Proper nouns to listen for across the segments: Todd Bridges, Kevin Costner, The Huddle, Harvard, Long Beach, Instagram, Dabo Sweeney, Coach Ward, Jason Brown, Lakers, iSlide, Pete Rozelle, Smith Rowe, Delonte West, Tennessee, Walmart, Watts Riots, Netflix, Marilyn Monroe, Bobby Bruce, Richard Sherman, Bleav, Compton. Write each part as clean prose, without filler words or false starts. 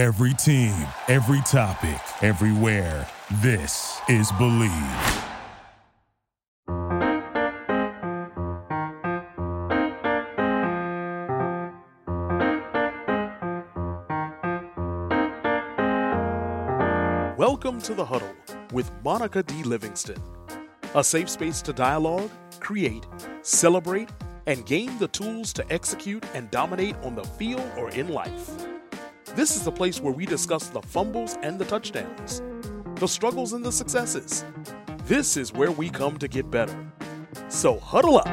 Every team, every topic, everywhere. This is Bleav. Welcome to The Huddle with Monica D. Livingston, a safe space to dialogue, create, celebrate, and gain the tools to execute and dominate on the field or in life. This is the place where we discuss the fumbles and the touchdowns, the struggles and the successes. This is where we come to get better. So huddle up.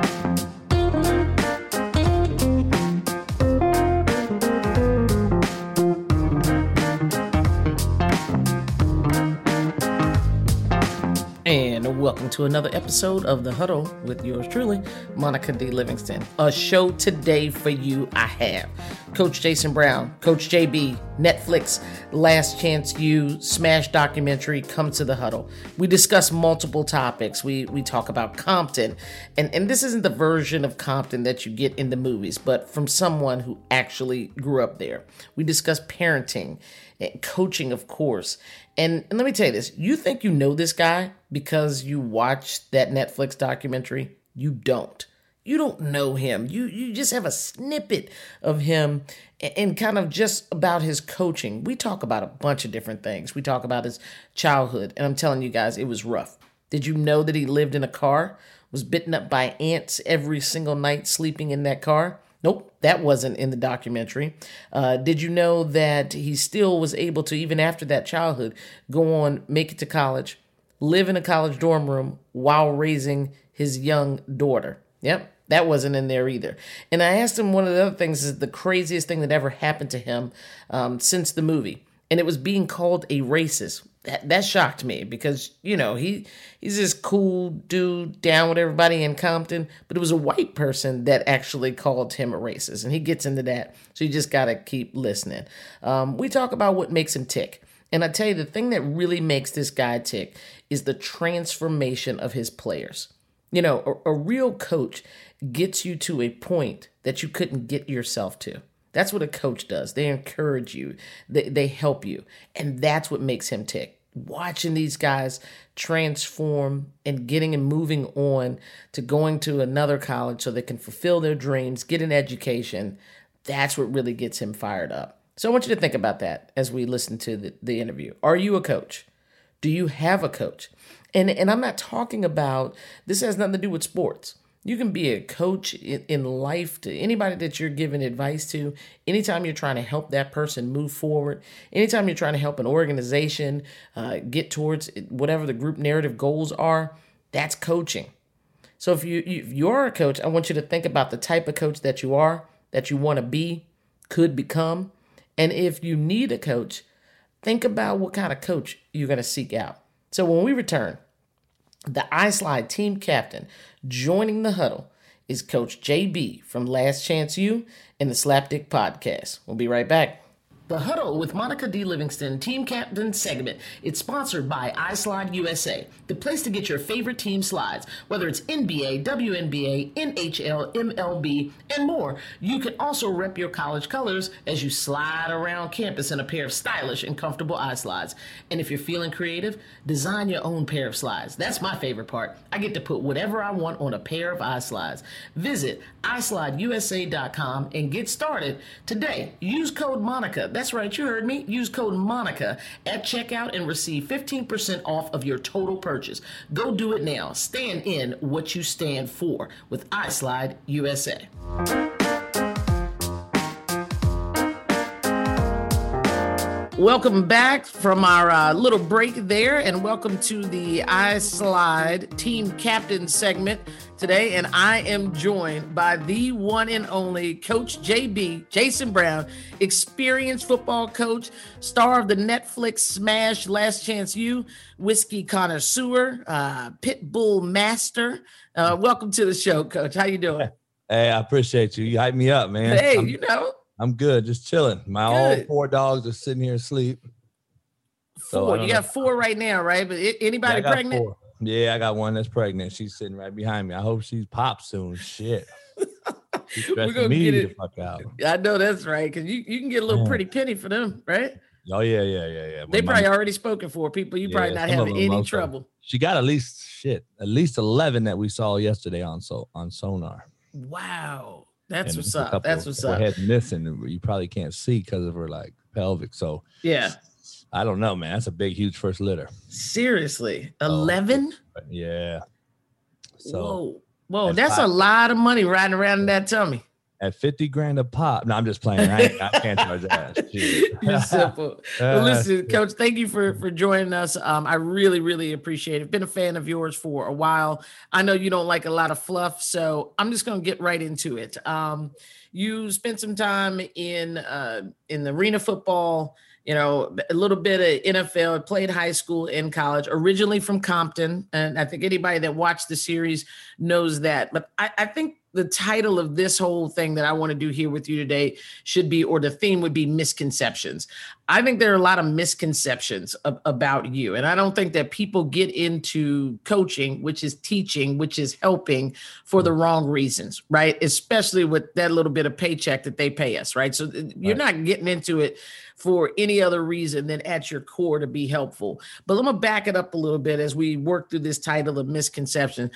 And welcome to another episode of The Huddle with yours truly, Monica D. Livingston. A show today for you I have Coach Jason Brown, Coach JB, Netflix, Last Chance U, smash documentary, Come to the Huddle. We discuss multiple topics. We talk about Compton. And this isn't the version of Compton that you get in the movies, but from someone who actually grew up there. We discuss parenting and coaching, of course. And let me tell you this. You think you know this guy because you watched that Netflix documentary? You don't. You don't know him. You just have a snippet of him and kind of just about his coaching. We talk about a bunch of different things. We talk about his childhood. And I'm telling you guys, it was rough. Did you know that he lived in a car, was bitten up by ants every single night sleeping in that car? Nope, that wasn't in the documentary. Did you know that he still was able to, even after that childhood, go on, make it to college, live in a college dorm room while raising his young daughter? Yep. That wasn't in there either. And I asked him one of the other things is the craziest thing that ever happened to him since the movie. And it was being called a racist. That shocked me because, you know, he's this cool dude down with everybody in Compton. But it was a white person that actually called him a racist. And he gets into that. So you just got to keep listening. We talk about what makes him tick. And I tell you, the thing that really makes this guy tick is the transformation of his players. You know, a real coach gets you to a point that you couldn't get yourself to. That's what a coach does. They encourage you. They help you. And that's what makes him tick. Watching these guys transform and getting and moving on to going to another college so they can fulfill their dreams, get an education. That's what really gets him fired up. So I want you to think about that as we listen to the interview. Are you a coach? Do you have a coach? And I'm not talking about, this has nothing to do with sports. You can be a coach in life to anybody that you're giving advice to. Anytime you're trying to help that person move forward, anytime you're trying to help an organization get towards whatever the group narrative goals are, that's coaching. So if you're a coach, I want you to think about the type of coach that you are, that you want to be, could become. And if you need a coach, think about what kind of coach you're going to seek out. So when we return, the iSlide team captain joining the huddle is Coach JB from Last Chance U and the Slapdick Podcast. We'll be right back. The Huddle with Monica D. Livingston, Team Captain segment. It's sponsored by iSlide USA, the place to get your favorite team slides. Whether it's NBA, WNBA, NHL, MLB, and more, you can also rep your college colors as you slide around campus in a pair of stylish and comfortable iSlides. And if you're feeling creative, design your own pair of slides. That's my favorite part. I get to put whatever I want on a pair of iSlides. Visit iSlideUSA.com and get started today. Use code Monica. That's right, you heard me. Use code Monica at checkout and receive 15% off of your total purchase. Go do it now. Stand in what you stand for with iSlide USA. Welcome back from our little break there, and welcome to the iSlide Team Captain segment today. And I am joined by the one and only Coach JB, Jason Brown, experienced football coach, star of the Netflix smash Last Chance U, whiskey connoisseur, pit bull master. Welcome to the show, Coach. How you doing? Hey, I appreciate you. You hyped me up, man. Hey, you know. I'm good, just chilling. All four dogs are sitting here asleep. So you got four right now, right? But anybody pregnant? Four. Yeah, I got one that's pregnant. She's sitting right behind me. I hope she's pops soon. Shit. She's stressing me the fuck out. I know that's right, because you can get a little pretty penny for them, right? Oh yeah. They probably already spoken for people. You probably not having any trouble. She got at least 11 that we saw yesterday on Sonar. Wow, that's what's up. That's what's up. Her head missing, you probably can't see because of her like pelvic. So yeah, I don't know, man. That's a big, huge first litter. Seriously, 11. Yeah. So whoa, that's a lot of money riding around in that tummy. At $50,000 a pop. No, I'm just playing. I can't charge that. You're simple. Well, listen, Coach, thank you for joining us. I really, really appreciate it. Been a fan of yours for a while. I know you don't like a lot of fluff, so I'm just going to get right into it. You spent some time in the arena football, you know, a little bit of NFL, played high school and college, originally from Compton. And I think anybody that watched the series knows that. But I think the title of this whole thing that I want to do here with you today should be, or the theme would be, misconceptions. I think there are a lot of misconceptions about you. And I don't think that people get into coaching, which is teaching, which is helping, for the wrong reasons, right? Especially with that little bit of paycheck that they pay us, right? So you're not getting into it for any other reason than at your core to be helpful. But let me back it up a little bit as we work through this title of misconception.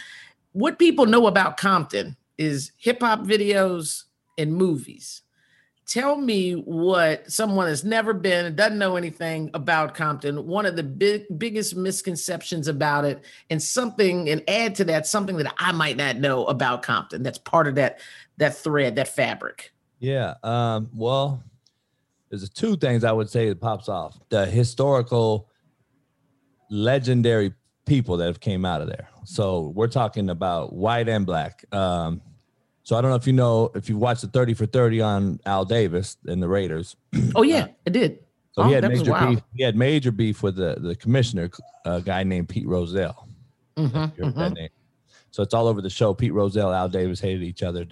What people know about Compton is hip-hop videos and movies. Tell me what someone has never been, doesn't know anything about Compton, one of the biggest misconceptions about it, and something, and add to that something that I might not know about Compton that's part of that thread, that fabric. Yeah, well, there's two things I would say that pops off. The historical, legendary people that have came out of there. So we're talking about white and black. So I don't know if you know, if you watched the 30 for 30 on Al Davis and the Raiders. Oh, yeah, I did. So he had major beef with the commissioner, a guy named Pete Rozelle. That name. So it's all over the show. Pete Rozelle, Al Davis hated each other.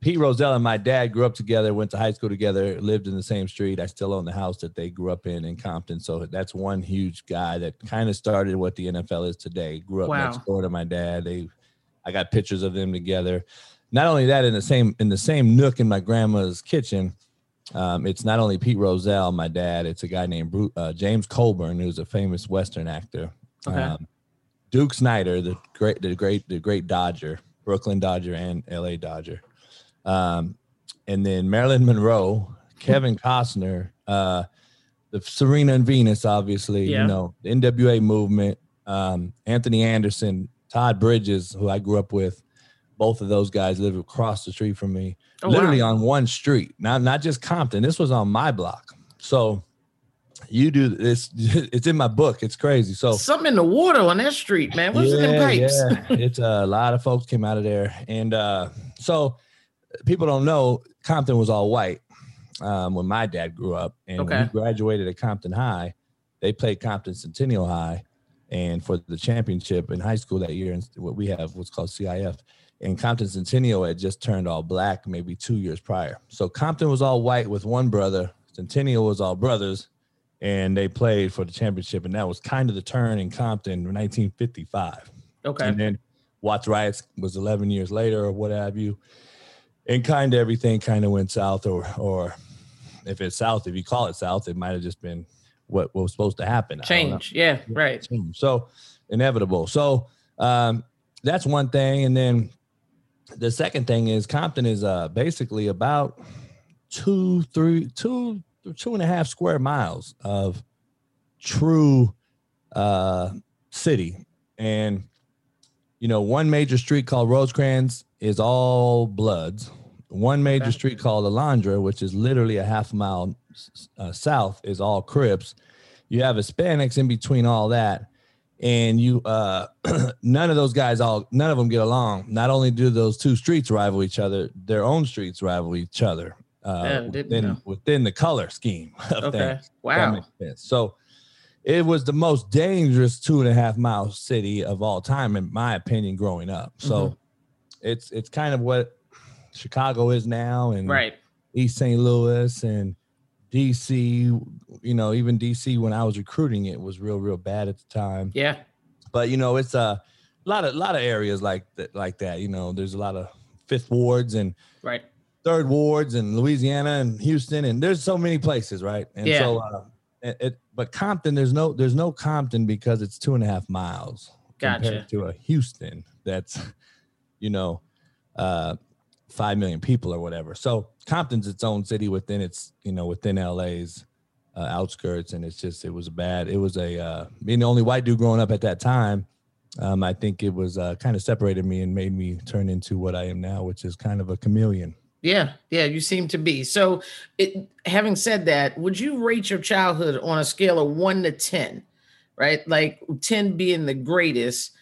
Pete Rozelle and my dad grew up together, went to high school together, lived in the same street. I still own the house that they grew up in Compton. So that's one huge guy that kind of started what the NFL is today. Grew up next door to my dad. I got pictures of them together. Not only that, in the same nook in my grandma's kitchen, it's not only Pete Rozelle, my dad, it's a guy named James Coburn, who's a famous Western actor. Okay. Duke Snyder, the great Dodger, Brooklyn Dodger and LA Dodger. And then Marilyn Monroe, Kevin Costner, the Serena and Venus, obviously, you know, the NWA movement, Anthony Anderson, Todd Bridges, who I grew up with. Both of those guys live across the street from me, on one street. Not just Compton. This was on my block. So you do this. It's in my book. It's crazy. So something in the water on that street, man. What's in them pipes? Yeah. It's a lot of folks came out of there. And so people don't know Compton was all white when my dad grew up. And when he graduated at Compton High, they played Compton Centennial High. And for the championship in high school that year, and what we have was called CIF, and Compton Centennial had just turned all black maybe 2 years prior. So Compton was all white with one brother. Centennial was all brothers, and they played for the championship. And that was kind of the turn in Compton in 1955. Okay. And then Watts Riots was 11 years later or what have you. And kind of everything kind of went south, or if it's south, if you call it south, it might have just been what was supposed to happen. Change. Yeah. Right. Change. So inevitable. So that's one thing. And then the second thing is Compton is basically about two and a half square miles of true city. And, you know, one major street called Rosecrans is all Bloods. One major street called Alondra, which is literally a half mile south, is all Crips. You have Hispanics in between all that, and you none of them get along. Not only do those two streets rival each other, their own streets rival each other within the color scheme of things. Wow. That makes sense. So it was the most dangerous 2.5 mile city of all time, in my opinion, growing up. So it's kind of what Chicago is now, and East St. Louis and DC, you know, even DC when I was recruiting, it was real bad at the time. Yeah. But, you know, it's a lot of areas like that. You know, there's a lot of fifth wards and third wards and Louisiana and Houston, and there's so many places, right? And yeah. So, but Compton, there's no Compton because it's 2.5 miles. Gotcha. Compared to a Houston that's, 5 million people or whatever. So Compton's its own city within its, within LA's outskirts, and it was being the only white dude growing up at that time. I think it was kind of separated me and made me turn into what I am now, which is kind of a chameleon. Yeah, you seem to be. So having said that, would you rate your childhood on a scale of 1 to 10, right? Like 10 being the greatest.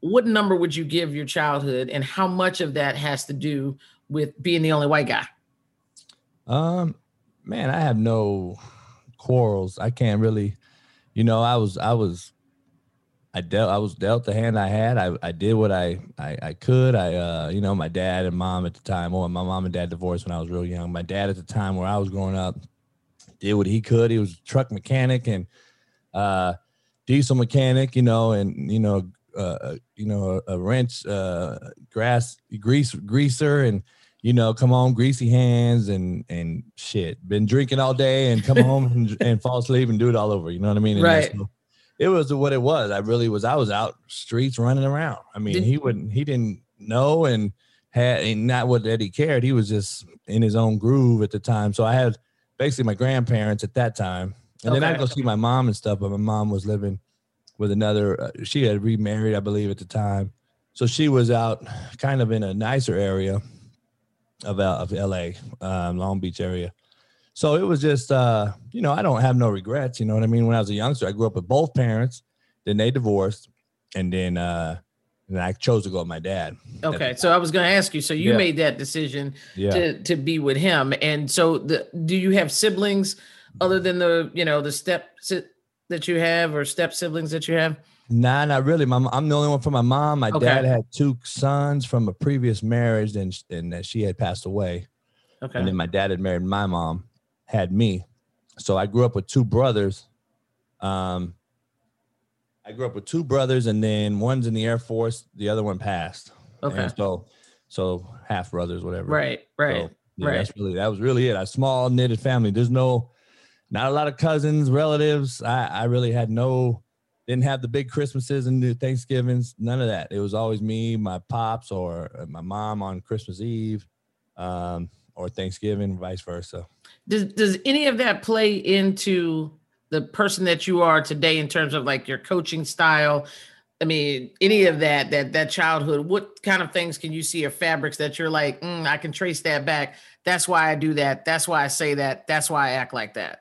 What number would you give your childhood, and how much of that has to do with being the only white guy? Man, I have no quarrels. I can't really, I was dealt the hand I had. I did what I could. My dad and mom at the time, my mom and dad divorced when I was real young. My dad at the time where I was growing up did what he could. He was a truck mechanic and diesel mechanic, a wrench, greaser, and, come home, greasy hands and shit. Been drinking all day and come home and fall asleep and do it all over. You know what I mean? And right. It was what it was. I was out streets running around. I mean, he didn't know and not what that he cared. He was just in his own groove at the time. So I had basically my grandparents at that time. And then I'd go see my mom and stuff. But my mom was living with another, she had remarried, I Bleav, at the time. So she was out kind of in a nicer area of LA, Long Beach area. So it was just, I don't have no regrets. You know what I mean? When I was a youngster, I grew up with both parents. Then they divorced. And then I chose to go with my dad. Okay. So I was going to ask you. So you made that decision to be with him. And so do you have siblings other than the steps that you have or step siblings that you have? Nah, not really. I'm the only one from my mom. My dad had two sons from a previous marriage and that she had passed away. Okay. And then my dad had married my mom. Had me. So I grew up with two brothers. And then one's in the Air Force, the other one passed. Okay. And so half brothers, whatever. Right. So, right. That was really it. A small knitted family. There's not a lot of cousins, relatives. I really had didn't have the big Christmases and the Thanksgivings, none of that. It was always me, my pops, or my mom on Christmas Eve. Or Thanksgiving, vice versa. Does any of that play into the person that you are today in terms of like your coaching style? I mean, any of that childhood, what kind of things can you see or fabrics that you're like, I can trace that back. That's why I do that. That's why I say that. That's why I act like that.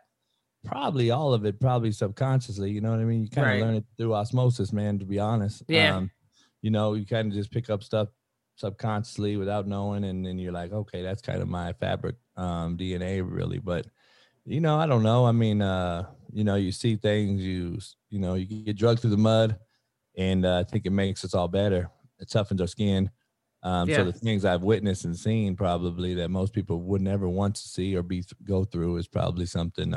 Probably all of it, probably subconsciously. You know what I mean? You kind of learn it through osmosis, man, to be honest. Yeah. You kind of just pick up stuff subconsciously without knowing, and then you're like, okay, that's kind of my fabric, DNA really. But I don't know. I mean, you see things, you get drugged through the mud, and I think it makes us all better. It toughens our skin. So the things I've witnessed and seen probably that most people would never want to see or go through is probably something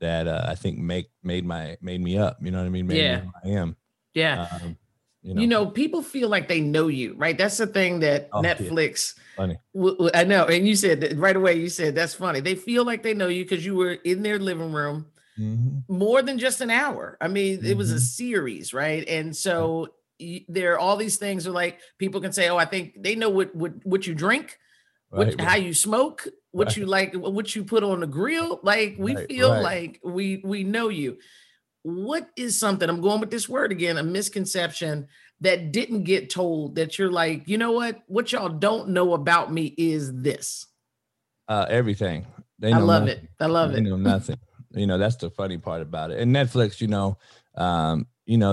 that I think made me up. You know what I mean? Made me who I am. Yeah. People feel like they know you, right? That's the thing that Netflix. Funny. I know. And you said that right away, that's funny. They feel like they know you because you were in their living room more than just an hour. I mean, it was a series, right? And so there are all these things where like people can say, oh, I think they know what you drink, how you smoke, what you like, what you put on the grill. Like we feel like we know you. What is something, I'm going with this word again, a misconception that didn't get told that you're like, you know what y'all don't know about me is this? Everything. They know I love it. They know nothing. That's the funny part about it. And Netflix,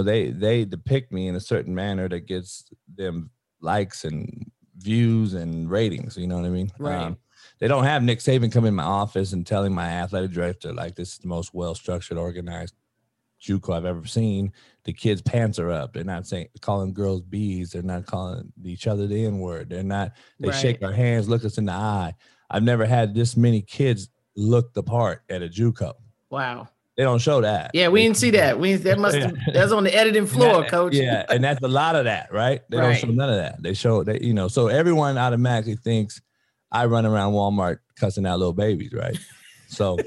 they depict me in a certain manner that gets them likes and views and ratings. You know what I mean? Right. They don't have Nick Saban come in my office and telling my athletic director, like, this is the most well-structured, organized JUCO I've ever seen. The kids' pants are up. They're not calling girls bees. They're not calling each other the N-word. They shake our hands, look us in the eye. I've never had this many kids look the part at a JUCO. Wow. They don't show that. Yeah, we didn't see that. That's on the editing floor, Coach. Yeah, and that's a lot of that, right? They don't show none of that. They show that, so everyone automatically thinks I run around Walmart cussing out little babies, right? So,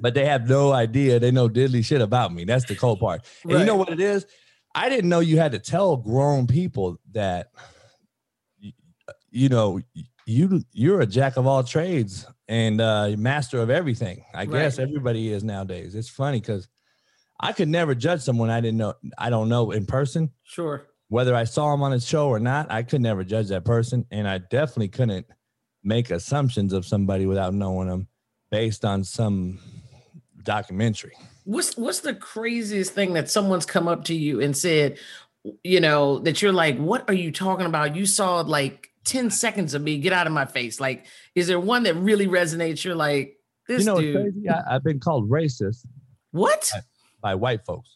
but they have no idea. They know diddly shit about me. That's the cold part. And right. You know what it is? I didn't know you had to tell grown people that, you know, you're a jack of all trades and master of everything. I guess everybody is nowadays. It's funny because I could never judge someone I didn't know. I don't know in person. Sure. Whether I saw him on a show or not, I could never judge that person. And I definitely couldn't make assumptions of somebody without knowing them based on some documentary. What's the craziest thing that someone's come up to you and said, you know, that you're like, what are you talking about? You saw like 10 seconds of me, get out of my face. Like, is there one that really resonates? You're like, this dude. You know what's crazy? I've been called racist. What? By white folks.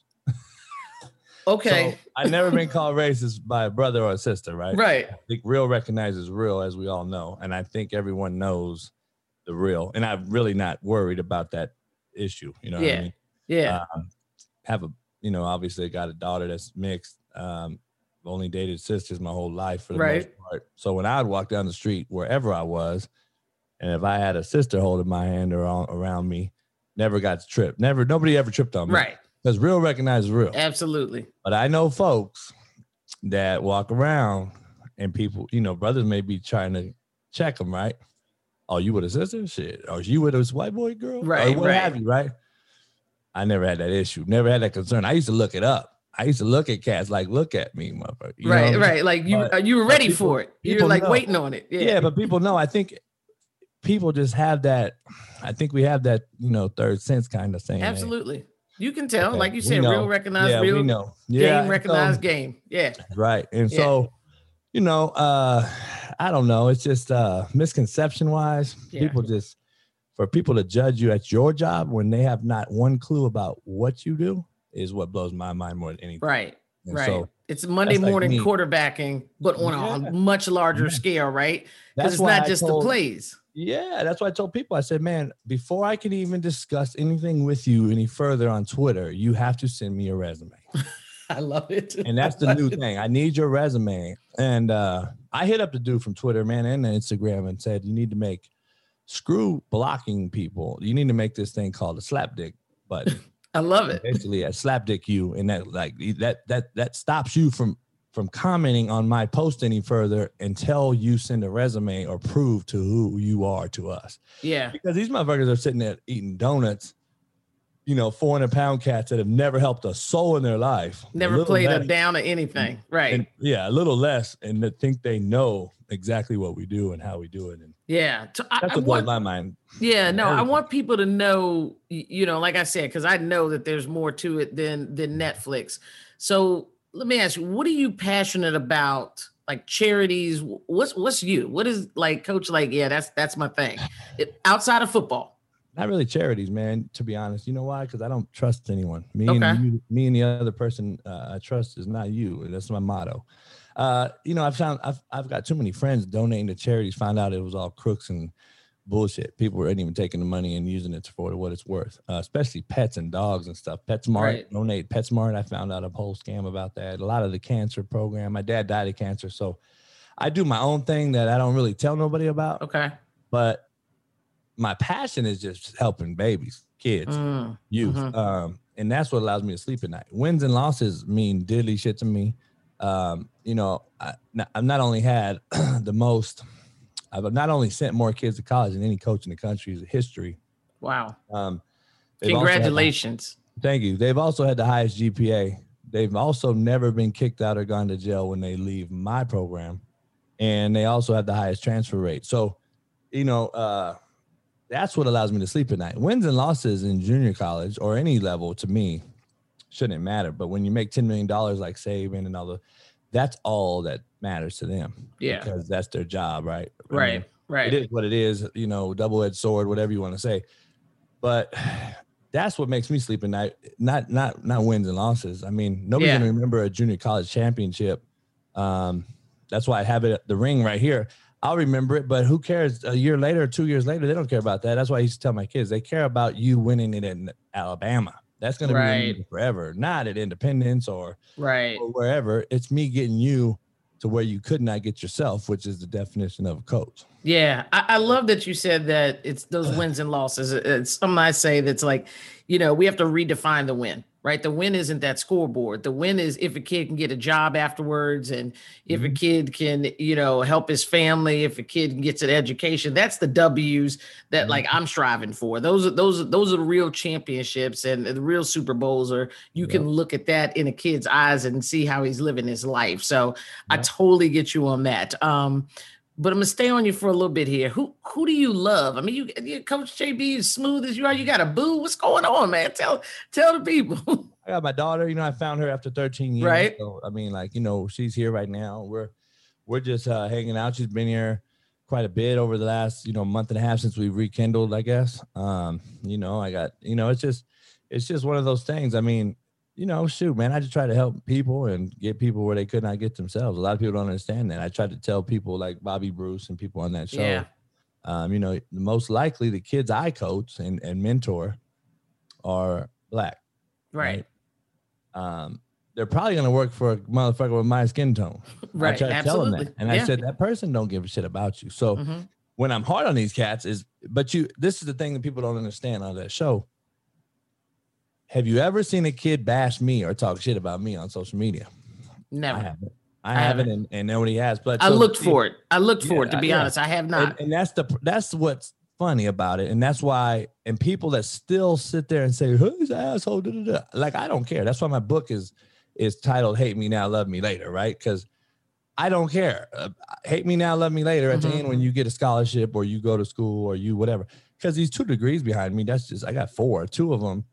Okay. So I've never been called racist by a brother or a sister, right? Right. I think real recognizes real, as we all know. And I think everyone knows the real. And I'm really not worried about that issue. You know what I mean? Yeah. Obviously I got a daughter that's mixed. Only dated sisters my whole life for the most part. So when I would walk down the street, wherever I was, and if I had a sister holding my hand or around me, never got tripped. Nobody ever tripped on me. Right. Because real recognizes real. Absolutely. But I know folks that walk around and people, you know, brothers may be trying to check them, right? Oh, you with a sister? Shit. Oh, you with this white boy girl? Right. Or what have you, right? I never had that issue. Never had that concern. I used to look it up. I used to look at cats like, look at me, motherfucker. You know? Like you were ready for it. You're like waiting on it. Yeah, but people know. I think people just have that. I think we have that, you know, third sense kind of thing. Absolutely. Hey. You can tell, okay, like you said, real recognize real. We know. Yeah, game recognize game. Yeah. Right. And so, you know, I don't know. It's just misconception wise. Yeah. For people to judge you at your job when they have not one clue about what you do is what blows my mind more than anything. Right. And right. So, it's Monday morning like quarterbacking, but on a much larger scale, right? Because it's not just the plays. Yeah, that's why I told people, I said, man, before I can even discuss anything with you any further on Twitter, you have to send me a resume. I love it. And that's the new thing. I need your resume. And I hit up the dude from Twitter, man, and Instagram and said, you need to make screw blocking people. You need to make this thing called a Slapdick button. I love it. Basically, a Slapdick U, and that like that stops you from commenting on my post any further until you send a resume or prove to who you are to us. Yeah. Because these motherfuckers are sitting there eating donuts, you know, 400-pound cats that have never helped a soul in their life. Never played a down or anything. Right. And, yeah. A little less. And to think they know exactly what we do and how we do it. And yeah. So that's what blows my mind. Yeah. No, I want people to know, you know, like I said, because I know that there's more to it than Netflix. So, let me ask you, what are you passionate about? Like charities? What is like coach? Like, yeah, that's my thing outside of football. Not really charities, man, to be honest. You know why? Cause I don't trust anyone. Me and the other person I trust is not you. That's my motto. You know, I've got too many friends donating to charities, found out it was all crooks and bullshit. People weren't even taking the money and using it for what it's worth, especially pets and dogs and stuff. PetSmart, donate PetSmart. I found out a whole scam about that. A lot of the cancer program. My dad died of cancer. So I do my own thing that I don't really tell nobody about. Okay. But my passion is just helping babies, kids, youth. Mm-hmm. And that's what allows me to sleep at night. Wins and losses mean diddly shit to me. You know, I've not only had the most... I've not only sent more kids to college than any coach in the country's history. Wow. Congratulations. Thank you. They've also had the highest GPA. They've also never been kicked out or gone to jail when they leave my program. And they also have the highest transfer rate. So, you know, that's what allows me to sleep at night. Wins and losses in junior college or any level to me shouldn't matter. But when you make $10 million like Saban and all the... That's all that matters to them. Yeah. Because that's their job, right? Right, I mean, right. It is what it is, you know, double-edged sword, whatever you want to say. But that's what makes me sleep at night, not wins and losses. I mean, nobody's going to remember a junior college championship. That's why I have it, the ring right here. I'll remember it, but who cares? A year later or 2 years later, they don't care about that. That's why I used to tell my kids, they care about you winning it in Alabama. That's going to be forever, not at Independence or wherever. It's me getting you to where you could not get yourself, which is the definition of a coach. Yeah. I love that you said that it's those wins and losses. Some might say that's like, you know, we have to redefine the win, right? The win isn't that scoreboard. The win is if a kid can get a job afterwards, and if a kid can, you know, help his family, if a kid gets an education, that's the W's that like I'm striving for. Those are real championships, and the real Super Bowls are, you can look at that in a kid's eyes and see how he's living his life. So I totally get you on that. But I'm gonna stay on you for a little bit here. Who do you love? I mean, you Coach JB, as smooth as you are, you got a boo. What's going on, man? Tell the people. I got my daughter. You know, I found her after 13 years. Right. So, I mean, like, you know, she's here right now. We're just hanging out. She's been here quite a bit over the last, you know, month and a half since we rekindled, I guess. You know, I got, you know, it's just one of those things. I mean, you know, shoot, man, I just try to help people and get people where they could not get themselves. A lot of people don't understand that. I tried to tell people like Bobby Bruce and people on that show, you know, most likely the kids I coach and mentor are Black. Right. They're probably going to work for a motherfucker with my skin tone. Right. I tried to tell them that. And I said, that person don't give a shit about you. So when I'm hard on these cats is, this is the thing that people don't understand on that show. Have you ever seen a kid bash me or talk shit about me on social media? Never. I haven't. And nobody has. But I looked for it. To be honest, I have not. And that's what's funny about it. And that's why, and people that still sit there and say, who's an asshole? Da-da-da. Like, I don't care. That's why my book is titled Hate Me Now, Love Me Later, right? Because I don't care. Hate me now, love me later. At the end, when you get a scholarship or you go to school or you whatever. Because these 2 degrees behind me, that's just, I got 4, 2 of them.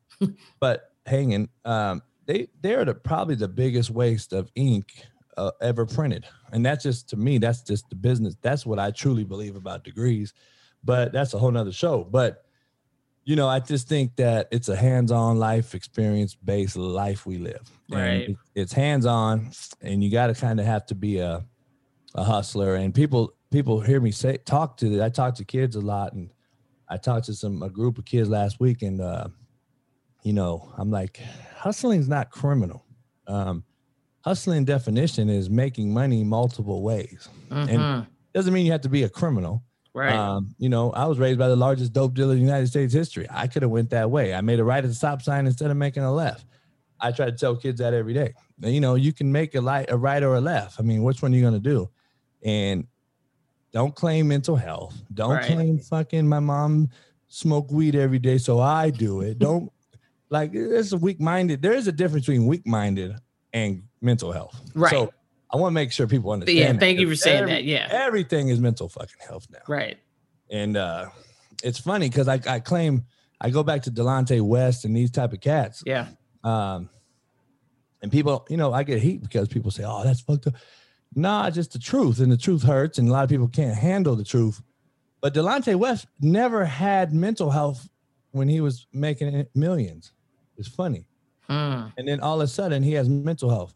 But hanging, they're probably the biggest waste of ink ever printed. And that's just, to me, that's just the business. That's what I truly Bleav about degrees, but that's a whole nother show. But, you know, I just think that it's a hands-on life experience-based life we live. Right. And it's hands-on, and you got to kind of have to be a hustler. And people hear me say, I talk to kids a lot, and I talked to a group of kids last week, and, you know, I'm like, hustling's not criminal. Hustling definition is making money multiple ways. And doesn't mean you have to be a criminal. Right. You know, I was raised by the largest dope dealer in the United States history. I could have went that way. I made a right at the stop sign instead of making a left. I try to tell kids that every day. You know, you can make a right or a left. I mean, which one are you going to do? And don't claim mental health. Don't claim fucking my mom smoked weed every day, so I do it. Don't. Like, it's a weak-minded. There is a difference between weak-minded and mental health. Right. So I want to make sure people understand. Yeah, thank you for saying that. Yeah. Everything is mental fucking health now. Right. And it's funny because I go back to Delonte West and these type of cats. Yeah. And people, you know, I get heat because people say, oh, that's fucked up. Nah, just the truth. And the truth hurts. And a lot of people can't handle the truth. But Delonte West never had mental health when he was making millions. It's funny. And then all of a sudden he has mental health,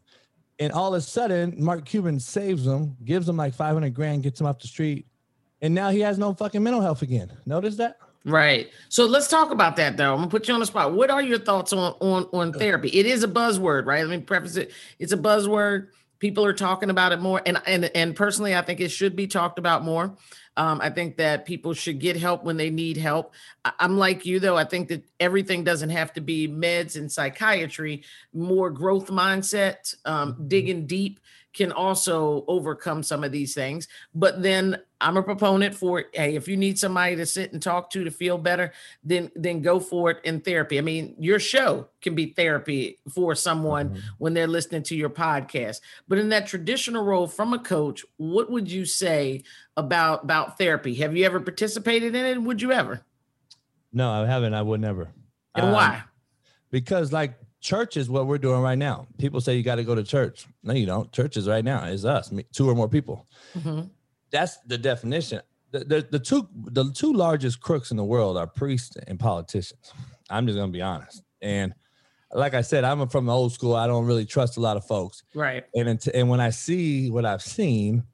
and all of a sudden Mark Cuban saves him, gives him like 500 grand, gets him off the street. And now he has no fucking mental health again. Notice that. Right. So let's talk about that though. I'm gonna put you on the spot. What are your thoughts on therapy? It is a buzzword, right? Let me preface it. It's a buzzword. People are talking about it more. And personally, I think it should be talked about more. I think that people should get help when they need help. I'm like you, though. I think that everything doesn't have to be meds and psychiatry. More growth mindset, digging deep can also overcome some of these things. But then I'm a proponent for, hey, if you need somebody to sit and talk to feel better, then go for it in therapy. I mean, your show can be therapy for someone when they're listening to your podcast. But in that traditional role from a coach, what would you say about therapy? Have you ever participated in it? Would you ever? No, I haven't. I would never. And why? Because like, church is what we're doing right now. People say you got to go to church. No, you don't. Church is right now. It's us, 2 or more people. That's the definition. The two largest crooks in the world are priests and politicians. I'm just going to be honest. And like I said, I'm from the old school. I don't really trust a lot of folks. Right. And when I see what I've seen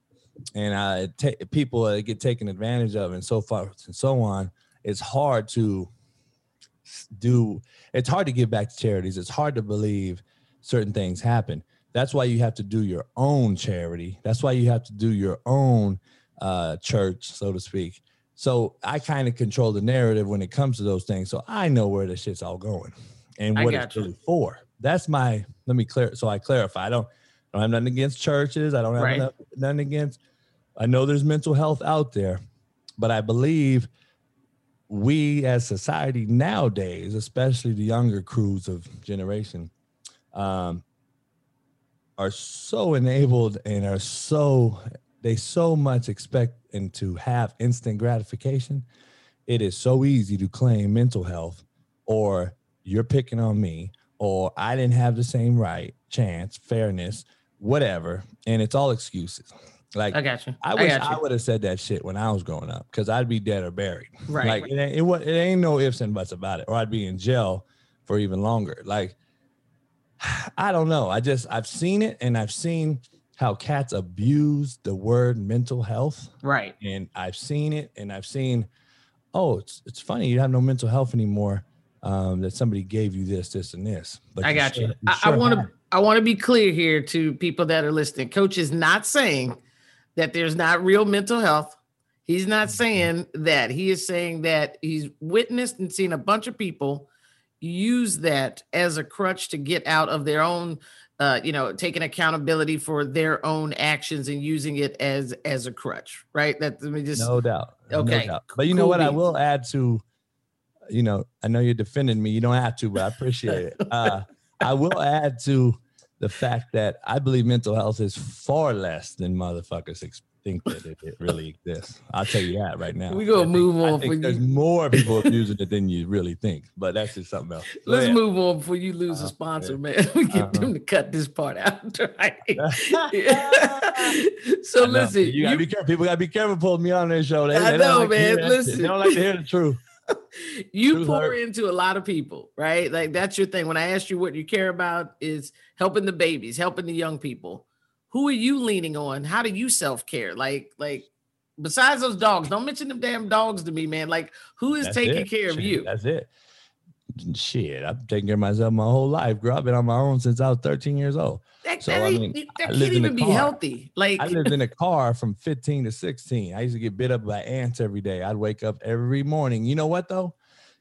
and people get taken advantage of and so forth and so on, it's hard to do. It's hard to give back to charities. It's hard to Bleav certain things happen. That's why you have to do your own charity. That's why you have to do your own church, so to speak. So I kind of control the narrative when it comes to those things. So I know where the shit's all going and what it's really for. That's my, let me clear. So I clarify. I don't have nothing against churches. I don't have nothing against, I know there's mental health out there, but I Bleav we as society nowadays, especially the younger crews of generation, are so enabled and are so, they so much expect and to have instant gratification. It is so easy to claim mental health or you're picking on me or I didn't have the same right, chance, fairness, whatever. And it's all excuses. Like I wish I would have said that shit when I was growing up because I'd be dead or buried. Right. Like it ain't no ifs and buts about it, or I'd be in jail for even longer. Like, I don't know. I've seen it, and I've seen how cats abuse the word mental health. Right. And I've seen it, and I've seen, oh, it's funny. You have no mental health anymore. That somebody gave you this, this, and this. But I got you. I want to be clear here to people that are listening. Coach is not saying that there's not real mental health. He's not saying that. He is saying that he's witnessed and seen a bunch of people use that as a crutch to get out of their own, taking accountability for their own actions and using it as a crutch, right? That, let me just, no doubt. Okay. No doubt. But you know what? I will add to, I know you're defending me. You don't have to, but I appreciate it. I will add to the fact that I Bleav mental health is far less than motherfuckers think that it really exists. I'll tell you that right now. We're going to move on. I think there's more people abusing it than you really think, but that's just something else. Let's move on before you lose a sponsor, man. We get them to cut this part out. Right? So listen. You got to be careful. People got to be careful pulling me on this show. I know, man. Listen. They don't like to hear the truth. You pour into a lot of people, right? Like that's your thing. When I asked you what you care about is helping the babies, helping the young people. Who are you leaning on? How do you self-care? Like besides those dogs, don't mention them damn dogs to me, man. Like who is taking care of you? That's it. Shit, I've taken care of myself my whole life, girl. I've been on my own since I was 13 years old. So I mean, that can't even be healthy. Like I lived in a car from 15 to 16. I used to get bit up by ants every day. I'd wake up every morning. You know what though?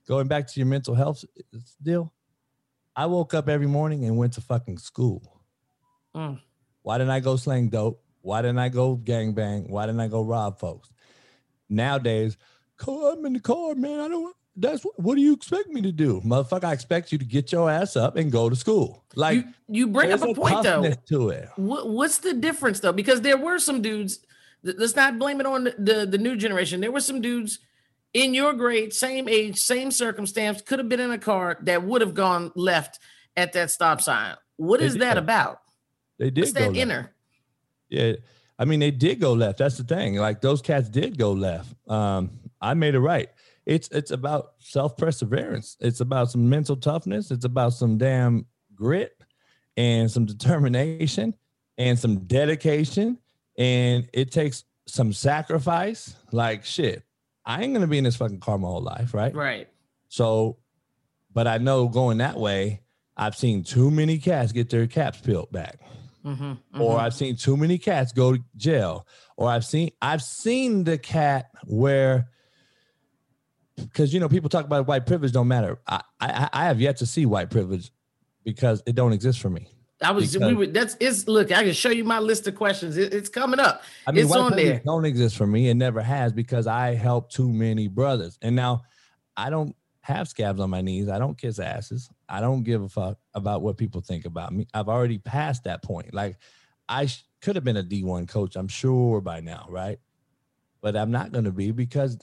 Going back to your mental health deal, I woke up every morning and went to fucking school. Mm. Why didn't I go slang dope? Why didn't I go gangbang? Why didn't I go rob folks? Nowadays, I'm in the car, man. I don't. That's what do you expect me to do, motherfucker? I expect you to get your ass up and go to school. Like you bring up a point though. To it. What's the difference though? Because there were some dudes. Let's not blame it on the new generation. There were some dudes in your grade, same age, same circumstance, could have been in a car that would have gone left at that stop sign. What is that about? They did. What's that inner? Yeah, I mean they did go left. That's the thing. Like those cats did go left. I made it right. It's about self-perseverance. It's about some mental toughness. It's about some damn grit and some determination and some dedication. And it takes some sacrifice. Like, shit, I ain't going to be in this fucking car my whole life, right? Right. So, but I know going that way, I've seen too many cats get their caps peeled back. Mm-hmm, mm-hmm. Or I've seen too many cats go to jail. Or I've seen the cat where... Because, people talk about white privilege don't matter. I have yet to see white privilege because it don't exist for me. Look, I can show you my list of questions. It's coming up. I mean, it's white privilege don't exist for me. It never has because I helped too many brothers. And now I don't have scabs on my knees. I don't kiss asses. I don't give a fuck about what people think about me. I've already passed that point. Like I could have been a D1 coach, I'm sure by now. Right. But I'm not going to be because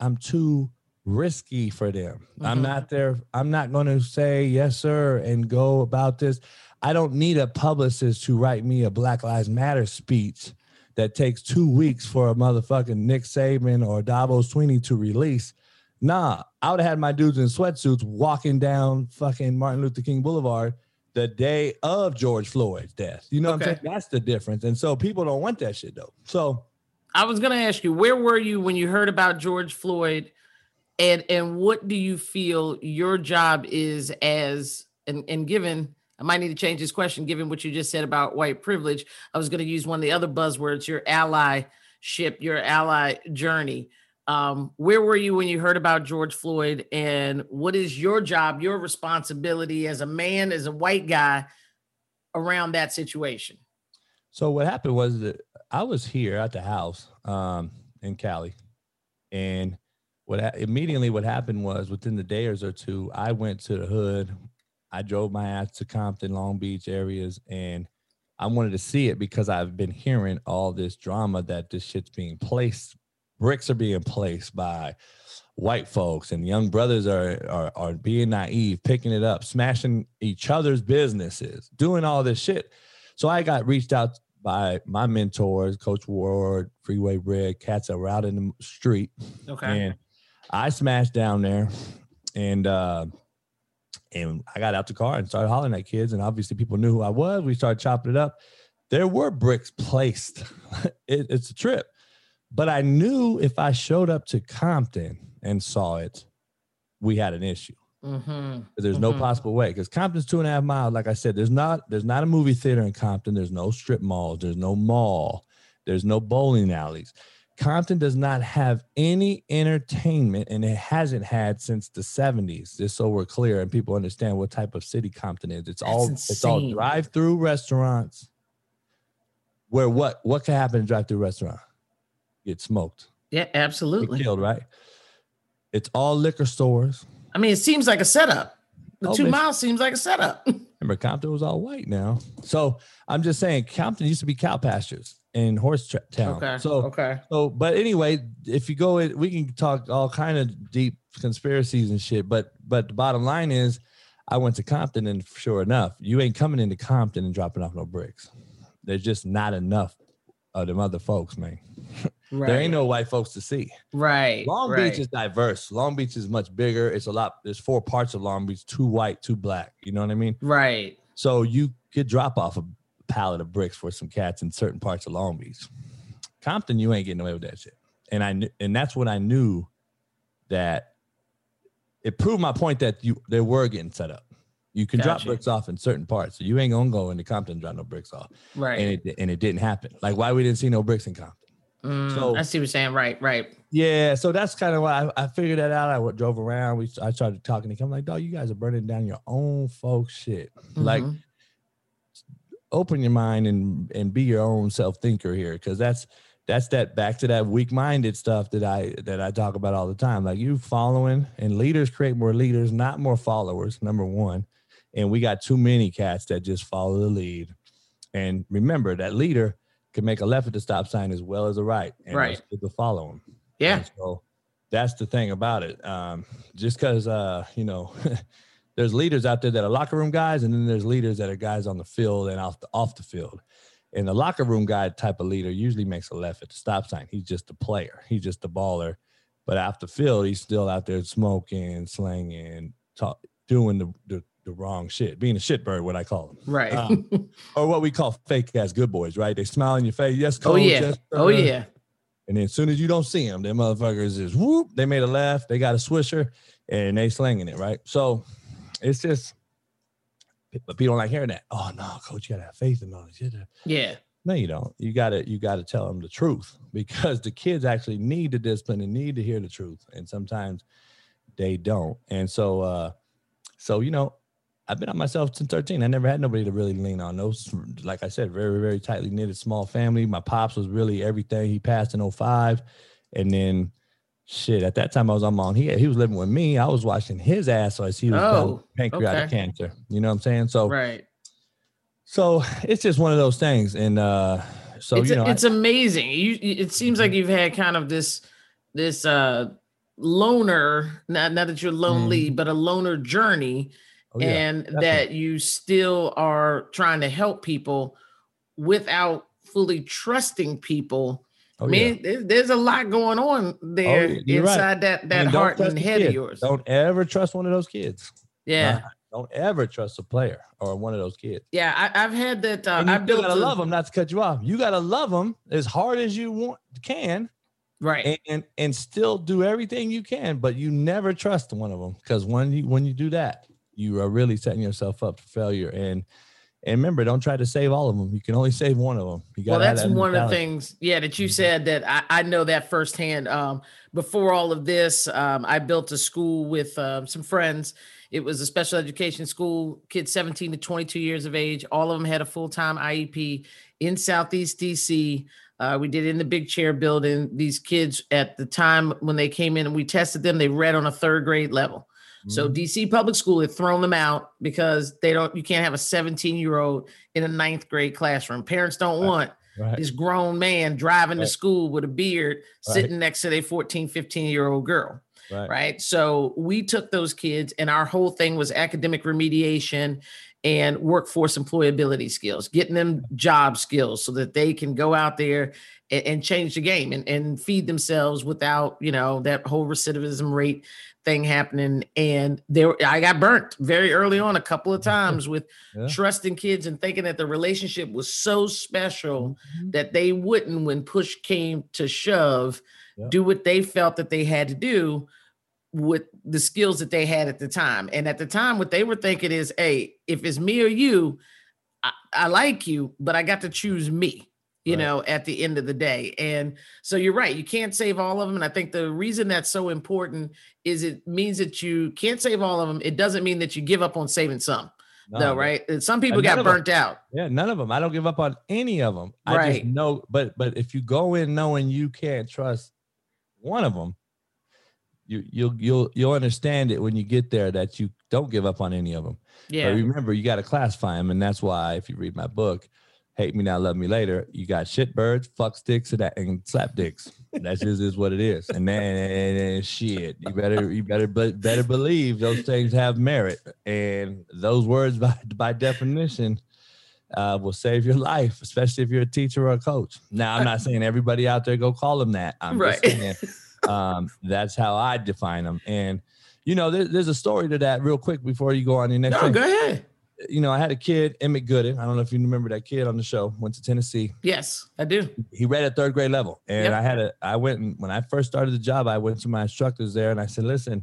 I'm too risky for them. Mm-hmm. I'm not there. I'm not going to say, yes, sir, and go about this. I don't need a publicist to write me a Black Lives Matter speech that takes 2 weeks for a motherfucking Nick Saban or Dabo Sweeney to release. Nah, I would have had my dudes in sweatsuits walking down fucking Martin Luther King Boulevard the day of George Floyd's death. You know what I'm saying? That's the difference. And so people don't want that shit, though. So I was going to ask you, where were you when you heard about George Floyd and what do you feel your job is as, and given I might need to change this question, given what you just said about white privilege. I was going to use one of the other buzzwords, your allyship, your ally journey. Where were you when you heard about George Floyd, and what is your job, your responsibility as a man, as a white guy around that situation? So what happened was that I was here at the house in Cali, and immediately what happened was within the days or two, I went to the hood. I drove my ass to Compton, Long Beach areas, and I wanted to see it because I've been hearing all this drama that this shit's being placed. Bricks are being placed by white folks, and young brothers are being naive, picking it up, smashing each other's businesses, doing all this shit. So I got reached out by my mentors, Coach Ward, Freeway Red, cats that were out in the street. Okay. And I smashed down there, and I got out the car and started hollering at kids, and obviously people knew who I was. We started chopping it up. There were bricks placed. It's a trip. But I knew if I showed up to Compton and saw it, we had an issue. Mm-hmm. There's no possible way, because Compton's 2.5 miles. Like I said, there's not a movie theater in Compton. There's no strip malls. There's no mall. There's no bowling alleys. Compton does not have any entertainment, and it hasn't had since the 70s. Just so we're clear and people understand what type of city Compton is. It's all drive-through restaurants. Where what can happen in drive-through restaurant? Get smoked. Yeah, absolutely. Get killed, right? It's all liquor stores. I mean, it seems like a setup. The 2 miles seems like a setup. Remember, Compton was all white now. So I'm just saying, Compton used to be cow pastures and horse town. So, but anyway, if you go in, we can talk all kind of deep conspiracies and shit. But the bottom line is, I went to Compton, and sure enough, you ain't coming into Compton and dropping off no bricks. There's just not enough of them other folks, man. Right. There ain't no white folks to see. Right. Long Beach is diverse. Long Beach is much bigger. It's a lot. There's 4 parts of Long Beach, 2 white, 2 black. You know what I mean? Right. So you could drop off a pallet of bricks for some cats in certain parts of Long Beach. Compton, you ain't getting away with that shit. And that's when I knew that it proved my point that they were getting set up. You can drop bricks off in certain parts. So you ain't gonna go into Compton and drop no bricks off. Right. And it didn't happen. Like, why we didn't see no bricks in Compton. So I see what you're saying. Right. Yeah. So that's kind of why I figured that out. I drove around. I started talking to him. I'm like, dog, you guys are burning down your own folks' shit. Mm-hmm. Like, open your mind and be your own self-thinker here. Because that's that, back to that weak-minded stuff that I talk about all the time. Like, you following, and leaders create more leaders, not more followers, number one. And we got too many cats that just follow the lead. And remember, that leader can make a left at the stop sign as well as a right, and people follow him. Yeah. And so that's the thing about it. Just because there's leaders out there that are locker room guys, and then there's leaders that are guys on the field and off the field. And the locker room guy type of leader usually makes a left at the stop sign. He's just a player. He's just a baller. But off the field, he's still out there smoking, slanging, doing the wrong shit, being a shitbird, what I call them. Right. Or what we call fake ass good boys, right? They smile in your face. Yes, coach. Oh, yeah. Yes, oh, yeah. And then as soon as you don't see them, them motherfuckers is whoop. They made a left. They got a swisher and they slinging it, right? So it's just, but people don't like hearing that. Oh, no, coach, you got to have faith in all this shit. Yeah. No, you don't. You got to tell them the truth, because the kids actually need the discipline and need to hear the truth. And sometimes they don't. And so, I've been on myself since 13. I never had nobody to really lean on. Those, like I said, very, very tightly knitted small family. My pops was really everything. He passed in 2005. And then, shit, at that time I was on my own. He was living with me. I was watching his ass as he was pancreatic cancer. You know what I'm saying? So, right. So it's just one of those things. And it's amazing. It seems like you've had kind of this loner, not that you're lonely, but a loner journey. Oh, yeah. And definitely. That you still are trying to help people without fully trusting people. Oh, I mean, yeah. There's a lot going on there inside that heart and head of yours. Don't ever trust one of those kids. Yeah. Don't ever trust a player or one of those kids. Yeah, I've had that. You got to love them, not to cut you off. You got to love them as hard as you can. Right. And still do everything you can, but you never trust one of them, because when you do that, you are really setting yourself up for failure. And remember, don't try to save all of them. You can only save one of them. You gotta have that mentality. One of the things, yeah, that you said that I know that firsthand. Before all of this, I built a school with some friends. It was a special education school, kids 17 to 22 years of age. All of them had a full-time IEP in Southeast DC. We did it in the big chair building. These kids at the time when they came in and we tested them, they read on a third grade level. So DC public school had thrown them out because they don't, you can't have a 17-year-old in a ninth grade classroom. Parents don't want this grown man driving to school with a beard sitting next to their 14, 15-year-old girl. Right. So we took those kids and our whole thing was academic remediation and workforce employability skills, getting them job skills so that they can go out there and change the game and feed themselves without, you know, that whole recidivism rate thing happening. And there, I got burnt very early on a couple of times with trusting kids and thinking that the relationship was so special that they wouldn't, when push came to shove, do what they felt that they had to do with the skills that they had at the time. And at the time, what they were thinking is, hey, if it's me or you, I like you, but I got to choose me. You know, at the end of the day. And so you're right. You can't save all of them. And I think the reason that's so important is it means that you can't save all of them. It doesn't mean that you give up on saving some, though, right? Some people got burnt out. Yeah, none of them. I don't give up on any of them. Right. I just know, but if you go in knowing you can't trust one of them, you'll understand it when you get there that you don't give up on any of them. Yeah. But remember, you got to classify them, and that's why if you read my book, Hate Me Now, Love Me Later, you got shitbirds, fucksticks, and slapdicks. That just is what it is. And then and shit, you better Bleav those things have merit. And those words by definition will save your life, especially if you're a teacher or a coach. Now, I'm not saying everybody out there go call them that. I'm just saying that's how I define them. And, you know, there's a story to that real quick before you go on your next thing. Go ahead. You know, I had a kid, Emmett Gooden. I don't know if you remember that kid on the show, went to Tennessee. Yes, I do. He read at third grade level. And when I first started the job, I went to my instructors there and I said, listen,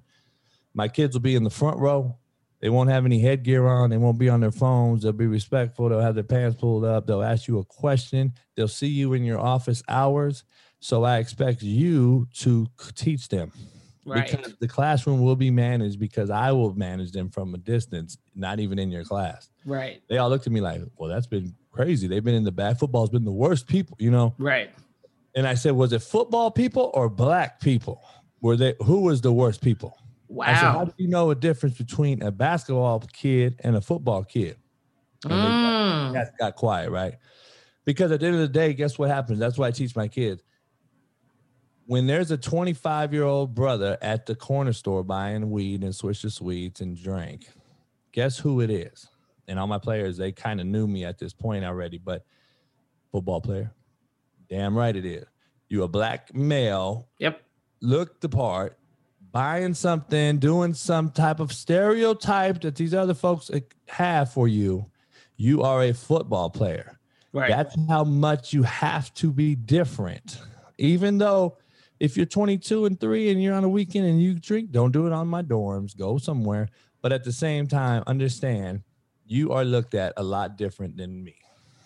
my kids will be in the front row. They won't have any headgear on. They won't be on their phones. They'll be respectful. They'll have their pants pulled up. They'll ask you a question. They'll see you in your office hours. So I expect you to teach them. Right. Because the classroom will be managed because I will manage them from a distance, not even in your class. Right. They all looked at me like, well, that's been crazy. They've been in the back. Football's been the worst people, you know? Right. And I said, was it football people or black people? Who was the worst people? Wow. I said, how do you know a difference between a basketball kid and a football kid? And they got quiet, right? Because at the end of the day, guess what happens? That's why I teach my kids. When there's a 25-year-old brother at the corner store buying weed and Swisher Sweets and drink, guess who it is? And all my players, they kind of knew me at this point already, but football player, damn right it is. You a black male, look the part, buying something, doing some type of stereotype that these other folks have for you. You are a football player. Right. That's how much you have to be different. Even though, if you're 22 and 3 and you're on a weekend and you drink, don't do it on my dorms, go somewhere. But at the same time, understand you are looked at a lot different than me.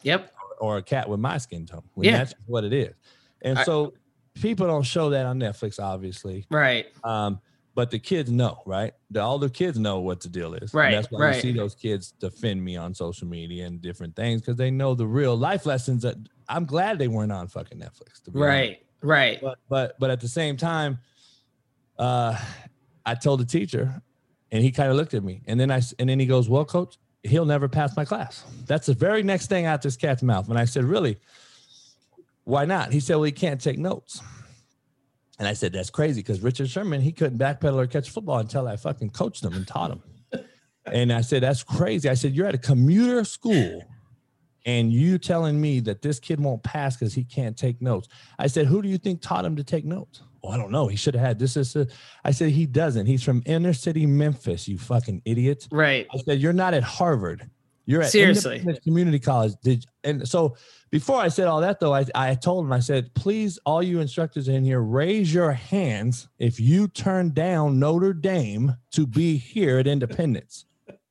Yep. Or a cat with my skin tone. That's what it is. And so people don't show that on Netflix, obviously. Right. But the kids know, right? All the kids know what the deal is. Right. And that's why you see those kids defend me on social media and different things because they know the real life lessons that I'm glad they weren't on fucking Netflix. Right. But at the same time, I told the teacher, and he kind of looked at me, and then he goes, "Well, coach, he'll never pass my class." That's the very next thing out this cat's mouth. And I said, "Really? Why not?" He said, "Well, he can't take notes." And I said, "That's crazy because Richard Sherman, he couldn't backpedal or catch football until I fucking coached him and taught him." And I said, "That's crazy." I said, "You're at a commuter school. And you telling me that this kid won't pass because he can't take notes." I said, "Who do you think taught him to take notes?" "Oh, I don't know. He should have had this." I said, "He doesn't. He's from inner city Memphis, you fucking idiot." Right. I said, "You're not at Harvard. You're at Independence Community College." And so before I said all that, though, I told him, I said, "Please, all you instructors in here, raise your hands if you turned down Notre Dame to be here at Independence."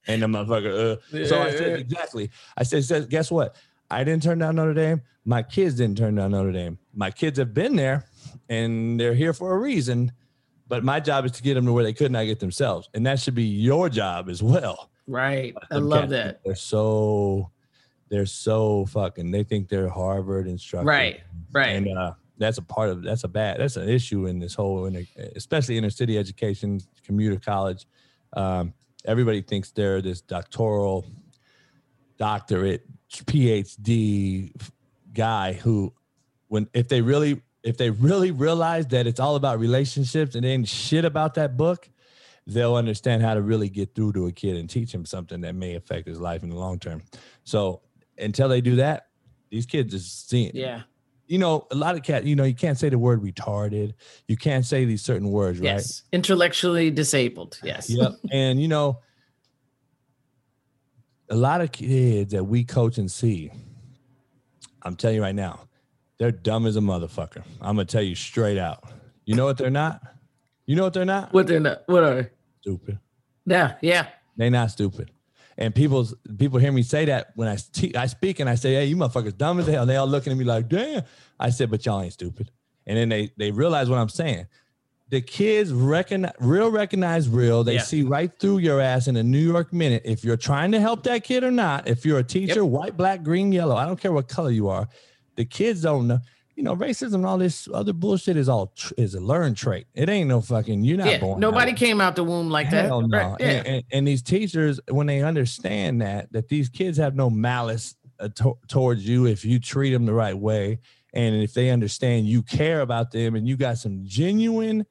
And the motherfucker, so I said, exactly. I said, guess what? I didn't turn down Notre Dame. My kids didn't turn down Notre Dame. My kids have been there, and they're here for a reason. But my job is to get them to where they could not get themselves. And that should be your job as well. Right. I love that. They're so fucking, they think they're Harvard instructors. Right. Right. And that's an issue in this whole, especially inner city education, commuter college. Everybody thinks they're this doctorate, PhD guy who, if they really realize that it's all about relationships and ain't shit about that book, they'll understand how to really get through to a kid and teach him something that may affect his life in the long term. So until they do that, these kids just see it. Yeah. A lot of cats, you can't say the word retarded. You can't say these certain words, right? Yes. Intellectually disabled. Yes. Yep. And, a lot of kids that we coach and see, I'm telling you right now, they're dumb as a motherfucker. I'm going to tell you straight out. You know what they're not? What they're not? What are they? Stupid. Yeah. Yeah. They're not stupid. And people hear me say that when I speak and I say, hey, you motherfuckers dumb as hell. They all looking at me like, damn. I said, but y'all ain't stupid. And then they realize what I'm saying. The kids recognize real. They see right through your ass in a New York minute. If you're trying to help that kid or not, if you're a teacher, white, black, green, yellow, I don't care what color you are. The kids don't know, racism and all this other bullshit is a learned trait. It ain't no fucking, you're not born. Nobody came out the womb like hell that. No. Right. Yeah. And these teachers, when they understand that these kids have no malice towards you if you treat them the right way, and if they understand you care about them and you got some genuine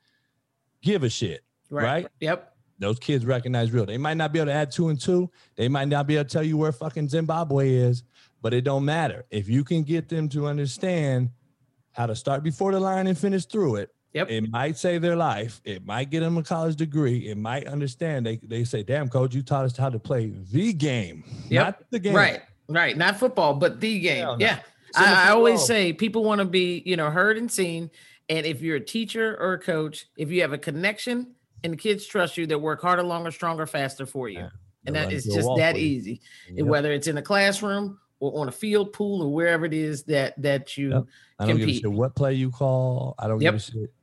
give a shit, right? Yep. Those kids recognize real. They might not be able to add 2 and 2. They might not be able to tell you where fucking Zimbabwe is. But it don't matter. If you can get them to understand how to start before the line and finish through it, it might save their life. It might get them a college degree. It might understand. They say, damn, coach, you taught us how to play the game, not the game. Right, right. Not football, but the game. Hell no. Yeah. I always say people want to be, heard and seen. And if you're a teacher or a coach, if you have a connection and the kids trust you, they'll work harder, longer, stronger, faster for you. Yeah. And that is just that easy. Yep. And whether it's in the classroom or on a field, pool, or wherever it is that you compete. I don't give a shit what play you call. I don't give a shit.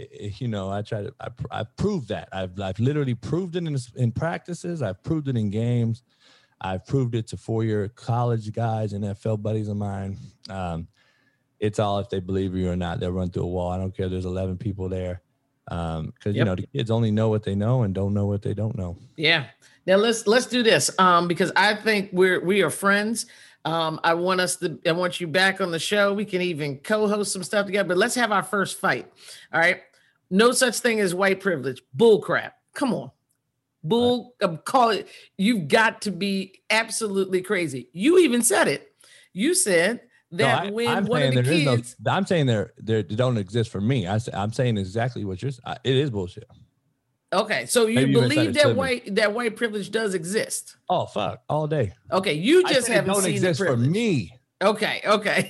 I try to. I've proved that. I've literally proved it in practices. I've proved it in games. I've proved it to four-year college guys and NFL buddies of mine. It's all if they Bleav you or not. They'll run through a wall. I don't care. There's 11 people there. Because the kids only know what they know and don't know what they don't know. Yeah. Now let's do this. Because I think we are friends. I want you back on the show. We can even co-host some stuff together, but let's have our first fight. All right. No such thing as white privilege. Bull crap. Come on. Bull, call it. You've got to be absolutely crazy. You even said it. You said that I'm saying they don't exist for me. I'm saying exactly what you're saying. It is bullshit. Okay, so you Bleav that white privilege does exist? Oh fuck, all day. Okay, you just haven't seen it. Don't exist for me. Okay,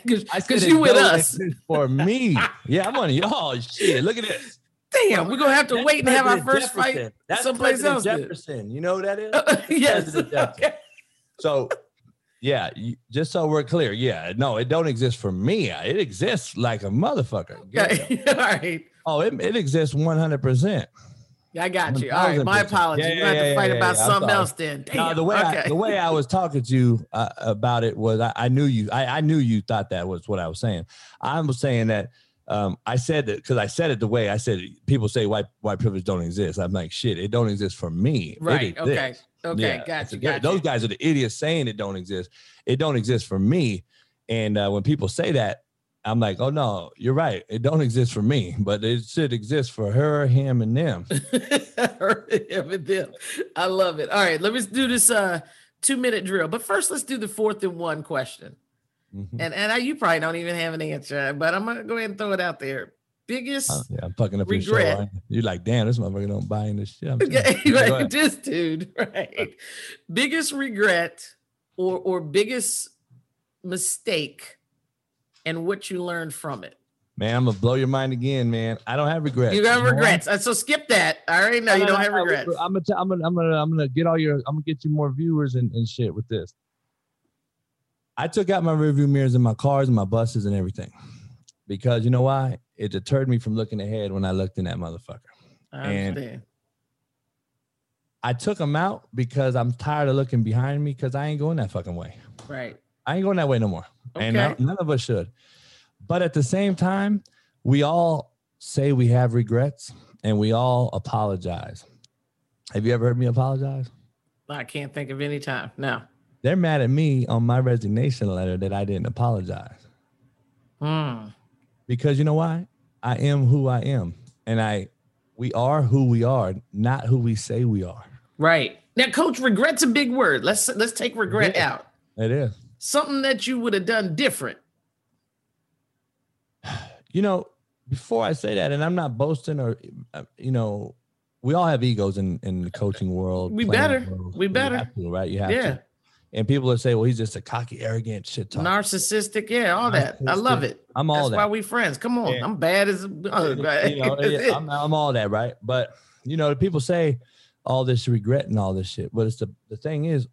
because you with us. For me, yeah, I'm on y'all. Shit, look at this. Damn, we're gonna have to wait and have our first fight someplace else. Jefferson, you know who that is? Yes. Okay. So, yeah, just so we're clear, yeah, no, it don't exist for me. It exists like a motherfucker. Okay. All right. Oh, it exists 100%. I got you. All right, my apologies. Yeah, you have to fight about something else then. Damn. No, the way I was talking to you about it was I knew you. I knew you thought that was what I was saying. I'm saying that I said that because I said it the way I said it. People say white privilege don't exist. I'm like, shit, it don't exist for me. Right. Okay. Yeah, gotcha. Those guys are the idiots saying it don't exist. It don't exist for me. And when people say that, I'm like, oh, no, you're right. It don't exist for me, but it should exist for her, him, and them. Her, him, and them. I love it. All right, let's do this 2-minute drill. But first, let's do the 4th and 1 question. Mm-hmm. And you probably don't even have an answer, but I'm going to go ahead and throw it out there. Biggest I'm fucking up regret. Your show. You're like, damn, this motherfucker don't buy into shit. Like, this dude, right? Biggest regret or biggest mistake and what you learned from it. Man, I'm going to blow your mind again, man. I don't have regrets. You don't have regrets. So skip that. I already know you don't have regrets. I'm going to get all your, I'm going to get you more viewers and shit with this. I took out my rearview mirrors in my cars and my buses and everything because you know why? It deterred me from looking ahead when I looked in that motherfucker. I understand. And I took them out because I'm tired of looking behind me because I ain't going that fucking way. Right. I ain't going that way no more. Okay. And none of us should. But at the same time, we all say we have regrets and we all apologize. Have you ever heard me apologize? I can't think of any time. No. They're mad at me on my resignation letter that I didn't apologize. Because you know why? I am who I am. And we are who we are, not who we say we are. Right. Now, Coach, regret's a big word. Let's take regret out. It is. Something that you would have done different. You know, before I say that, and I'm not boasting or, you know, we all have egos in the coaching world. We better. You have to, right? You have to. And people will say, well, he's just a cocky, arrogant shit talker. Narcissistic. Yeah, all that. I love it. I'm all that. That's why we friends. Come on. Yeah. I'm bad as... Right? You know, I'm all that, right? But, you know, people say all this regret and all this shit. But it's the thing is,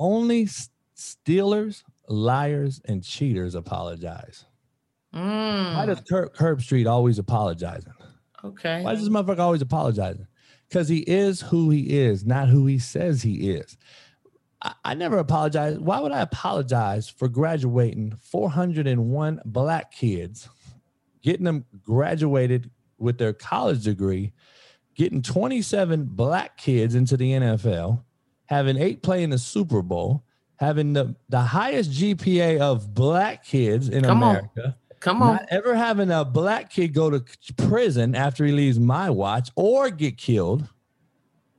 only stealers, liars, and cheaters apologize. Why does Curb Street always apologizing? Okay. Why does this motherfucker always apologizing? Because he is who he is, not who he says he is. I never apologize. Why would I apologize for graduating 401 black kids, getting them graduated with their college degree, getting 27 black kids into the NFL, having 8 play in the Super Bowl, having the highest GPA of black kids in America. Come on. Not ever having a black kid go to prison after he leaves my watch or get killed.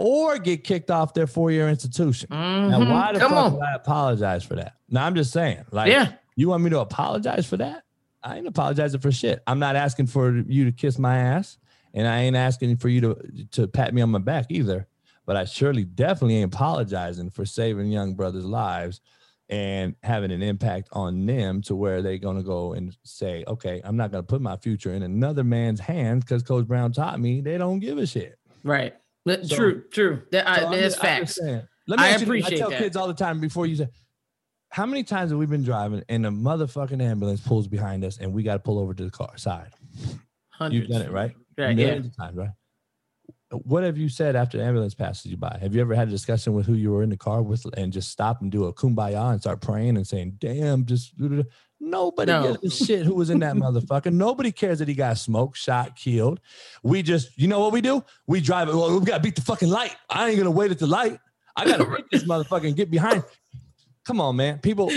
Or get kicked off their 4-year institution. Mm-hmm. Now, why the fuck would I apologize for that? Now, I'm just saying, like, you want me to apologize for that? I ain't apologizing for shit. I'm not asking for you to kiss my ass, and I ain't asking for you to pat me on my back either. But I surely definitely ain't apologizing for saving young brothers' lives and having an impact on them to where they're going to go and say, okay, I'm not going to put my future in another man's hands because Coach Brown taught me they don't give a shit. Right. True. That's facts. I appreciate that. I tell kids all the time before you say, how many times have we been driving and a motherfucking ambulance pulls behind us and we got to pull over to the car side? Hundreds. You've done it, right? Right. Millions of times, right? What have you said after the ambulance passes you by? Have you ever had a discussion with who you were in the car with and just stop and do a kumbaya and start praying and saying, damn, just... Nobody gives a shit who was in that motherfucker. Nobody cares that he got smoked, shot, killed. We just, you know what we do? We drive it. Well, we got to beat the fucking light. I ain't going to wait at the light. I got to beat this motherfucker and get behind. Come on, man. People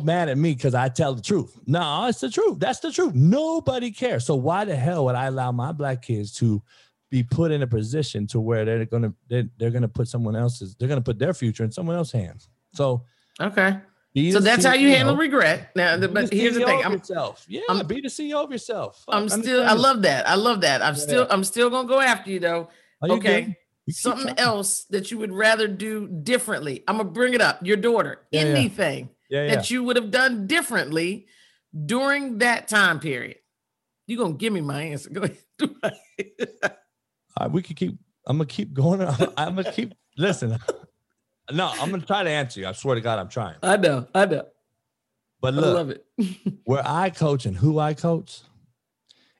mad at me because I tell the truth. No, it's the truth. That's the truth. Nobody cares. So why the hell would I allow my black kids to be put in a position to where they're going to put someone else's, they're going to put their future in someone else's hands. So, okay. So that's how you handle regret. Now, but here's the thing. Be the CEO of yourself. I love that. I'm still going to go after you though. Okay. Something else that you would rather do differently. I'm going to bring it up. Your daughter, anything that you would have done differently during that time period. You're going to give me my answer. Go ahead. All right, I'm going to keep going. I'm going to keep listening. No, I'm going to try to answer you. I swear to God, I'm trying. I know. But look, I love it. Where I coach and who I coach,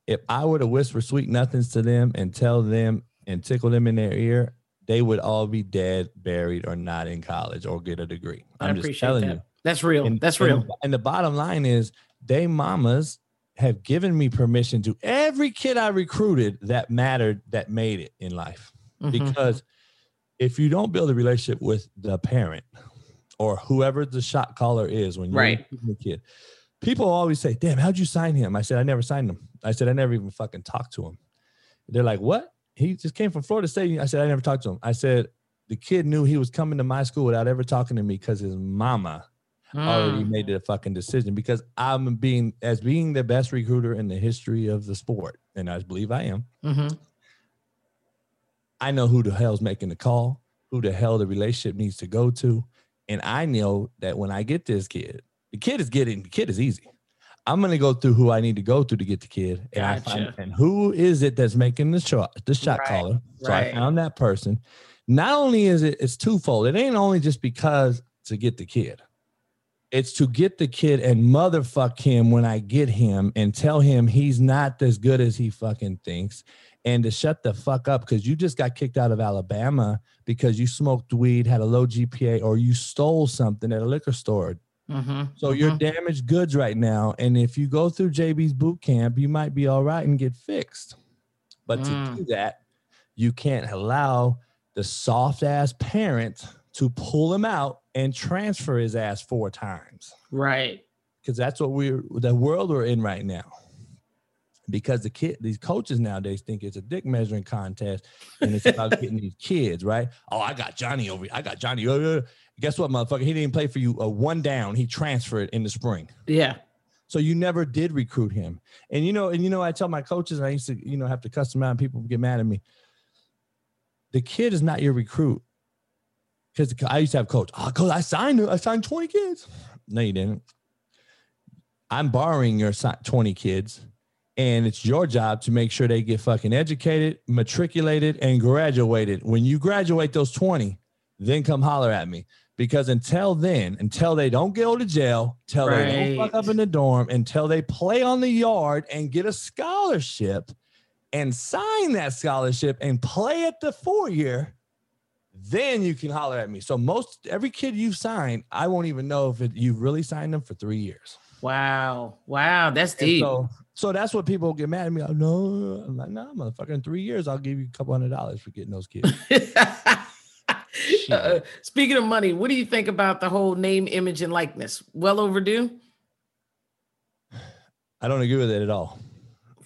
if I were to whisper sweet nothings to them and tell them and tickle them in their ear, they would all be dead, buried, or not in college or get a degree. I appreciate just telling that. You. That's real. And the bottom line is they mamas have given me permission to every kid I recruited that mattered, that made it in life. Mm-hmm. Because if you don't build a relationship with the parent or whoever the shot caller is when you're the kid, people always say, damn, how'd you sign him? I said, I never signed him. I said, I never even fucking talked to him. They're like, what? He just came from Florida State. I said, I never talked to him. I said, the kid knew he was coming to my school without ever talking to me because his mama already made the fucking decision because I'm being the best recruiter in the history of the sport. And I Bleav I am. Mm-hmm. I know who the hell's making the call, who the hell the relationship needs to go to. And I know that when I get this kid, the kid is easy. I'm going to go through who I need to get the kid. And I find, and who is it that's making the shot caller? So I found that person. Not only is it, it's twofold. It ain't only just because to get the kid. It's to get the kid and motherfuck him when I get him and tell him he's not as good as he fucking thinks and to shut the fuck up because you just got kicked out of Alabama because you smoked weed, had a low GPA, or you stole something at a liquor store. So you're damaged goods right now. And if you go through JB's boot camp, you might be all right and get fixed. But to do that, you can't allow the soft-ass parent to pull him out and transfer his ass 4 times. Right. Because that's what the world we're in right now. Because these coaches nowadays think it's a dick measuring contest and it's about getting these kids, right? Oh, I got Johnny over here. I got Johnny over here. Guess what, motherfucker? He didn't play for you one down. He transferred in the spring. Yeah. So you never did recruit him. And, you know, I tell my coaches, and I used to, have to cuss them out and people get mad at me. The kid is not your recruit. Because I used to have coach. Oh, coach, I signed him. I signed 20 kids. No, you didn't. I'm borrowing your 20 kids, and it's your job to make sure they get fucking educated, matriculated, and graduated. When you graduate those 20, then come holler at me. Because until then, until they don't go to jail, until they don't fuck up in the dorm, until they play on the yard and get a scholarship and sign that scholarship and play at the four-year, then you can holler at me. So every kid you've signed, I won't even know if you've really signed them for 3 years. Wow. Wow. That's deep. So that's what people get mad at me. I'm like, no, motherfucker, in 3 years, I'll give you $200 for getting those kids. Speaking of money, what do you think about the whole name, image, and likeness? Well overdue? I don't agree with it at all.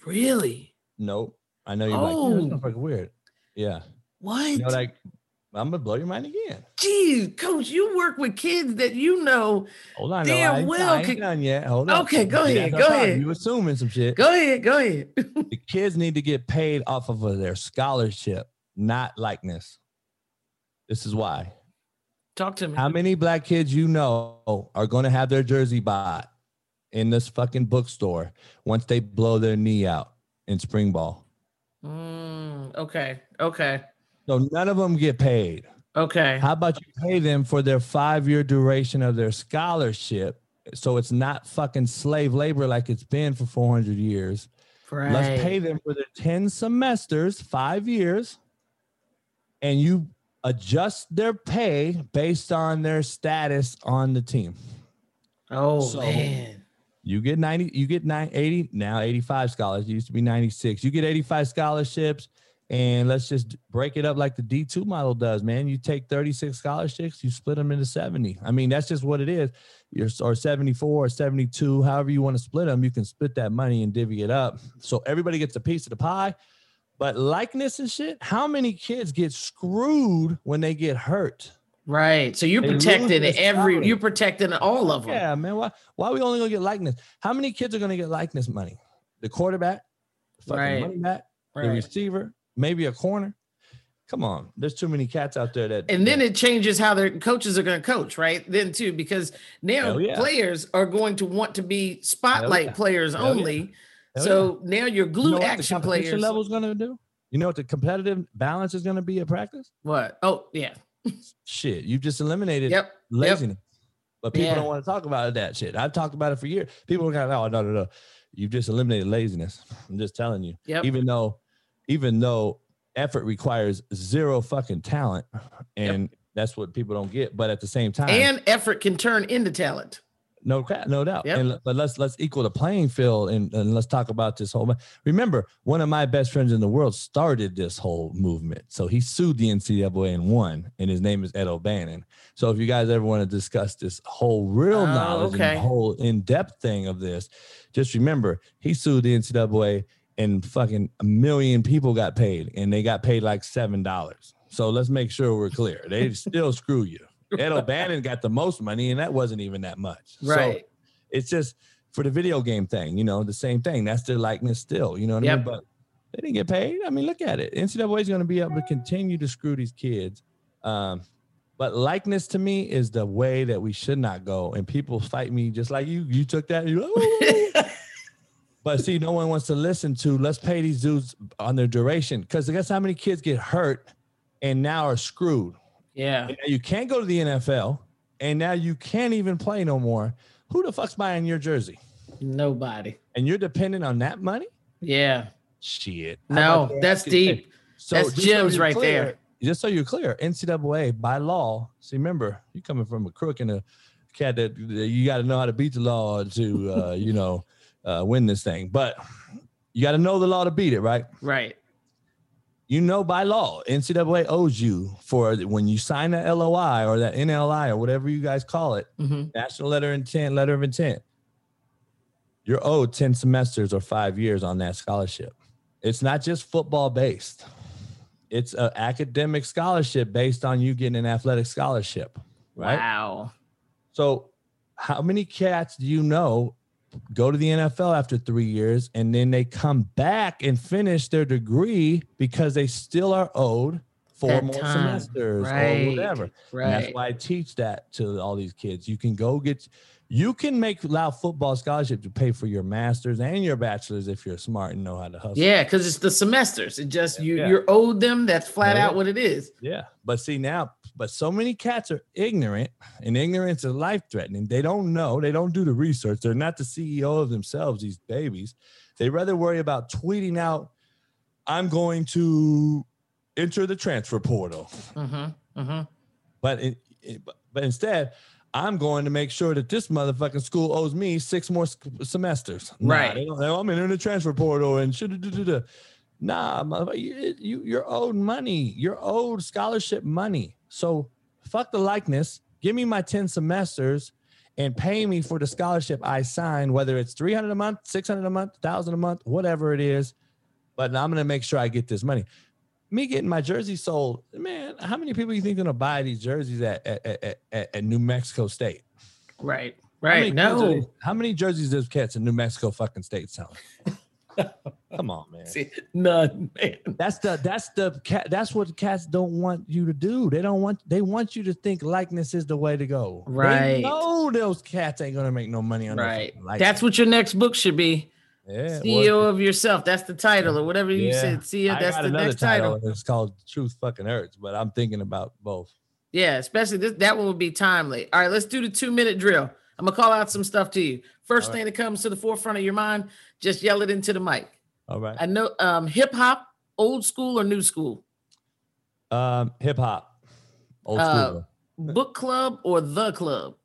Really? Nope. I know you're like, that's fucking weird. Yeah. What? You know, like, I'm gonna blow your mind again. Geez, coach, you work with kids that you know. Hold on, damn well. I ain't done yet. Hold on. Okay, go ahead. You assuming some shit. Go ahead. The kids need to get paid off of their scholarship, not likeness. This is why. Talk to me. How many black kids you know are gonna have their jersey bought in this fucking bookstore once they blow their knee out in spring ball? Okay. So none of them get paid. Okay. How about you pay them for their 5-year duration of their scholarship so it's not fucking slave labor like it's been for 400 years. Right. Let's pay them for their 10 semesters, 5 years, and you adjust their pay based on their status on the team. Oh, so, man. You get 90, you get 80, now 85 scholarships. It used to be 96. You get 85 scholarships. And let's just break it up like the D2 model does, man. You take 36 scholarships, you split them into 70. I mean, that's just what it is. Or 74 or 72, however you want to split them, you can split that money and divvy it up. So everybody gets a piece of the pie. But likeness and shit, how many kids get screwed when they get hurt? Right. So you're protecting you're protecting all of them. Yeah, man. Why are we only going to get likeness? How many kids are going to get likeness money? The quarterback, the fucking running back, the receiver. Maybe a corner. Come on. There's too many cats out there that. And then it changes how their coaches are going to coach, right? Then, too, because now players are going to want to be spotlight players only. So now your glue action players. You know what the competition level is going to do? You know what the competitive balance is going to be at practice? What? Oh, yeah. Shit. You just eliminated laziness. But people don't want to talk about that shit. I've talked about it for years. People are kind of, no. You've just eliminated laziness. I'm just telling you. Yep. Even though effort requires zero fucking talent, and that's what people don't get. But at the same time, and effort can turn into talent. No doubt. Yep. And but let's equal the playing field, and let's talk about this whole. Remember, one of my best friends in the world started this whole movement. So he sued the NCAA and won, and his name is Ed O'Bannon. So if you guys ever want to discuss this whole real knowledge and the whole in-depth thing of this, just remember he sued the NCAA. And fucking a million people got paid, and they got paid like $7. So let's make sure we're clear. They still screw you. Ed O'Bannon got the most money, and that wasn't even that much. Right. So it's just for the video game thing, the same thing. That's their likeness still, I mean? But they didn't get paid. I mean, look at it. NCAA is going to be able to continue to screw these kids. But likeness to me is the way that we should not go. And people fight me just like you took that. You, oh. But see, no one wants to listen to, let's pay these dudes on their duration. Because guess how many kids get hurt and now are screwed? Yeah. And you can't go to the NFL. And now you can't even play no more. Who the fuck's buying your jersey? Nobody. And you're dependent on that money? Yeah. Shit. No, that's deep. So that's gems right there. Just so you're clear, NCAA, by law, see, remember, you're coming from a crook and a cat that you got to know how to beat the law to, win this thing. But you got to know the law to beat it, right? Right. You know, by law, NCAA owes you for when you sign that LOI or that NLI or whatever you guys call it, mm-hmm. National Letter of Intent, you're owed 10 semesters or 5 years on that scholarship. It's not just football-based. It's an academic scholarship based on you getting an athletic scholarship, right? Wow. So how many cats do you know go to the NFL after 3 years and then they come back and finish their degree because they still are owed four more semesters right. Or whatever? Right. And that's why I teach that to all these kids. You can go get... You can make allow football scholarship to pay for your master's and your bachelor's if you're smart and know how to hustle. Yeah, because it's the semesters. It just you're owed them. That's flat out what it is. Yeah, but see now, but so many cats are ignorant, and ignorance is life-threatening. They don't know. They don't do the research. They're not the CEO of themselves, these babies. They rather worry about tweeting out, I'm going to enter the transfer portal. Mm-hmm, mm-hmm. But instead... I'm going to make sure that this motherfucking school owes me 6 more semesters. Right. Nah, I'm in the transfer portal and should. Nah, motherfucker, you're owed money. You're owed scholarship money. So fuck the likeness. Give me my 10 semesters and pay me for the scholarship I signed, whether it's $300 a month, $600 a month, $1,000 a month, whatever it is. But I'm going to make sure I get this money. Me getting my jersey sold, man, how many people you think going to buy these jerseys at New Mexico State? Right, right. How many jerseys does cats in New Mexico fucking State selling? Come on, man. See, none, man. That's what cats don't want you to do. They want you to think likeness is the way to go. Right. They know those cats ain't going to make no money on right. That's what your next book should be. Yeah, CEO of yourself. That's the title or whatever you said. CEO, that's the next title. It's called Truth Fucking Hurts, but I'm thinking about both. Yeah, especially that one would be timely. All right, let's do the 2-minute drill. I'm going to call out some stuff to you. First thing that comes to the forefront of your mind, just yell it into the mic. All right. I know hip hop, old school or new school? Hip hop, old school. Book club or the club?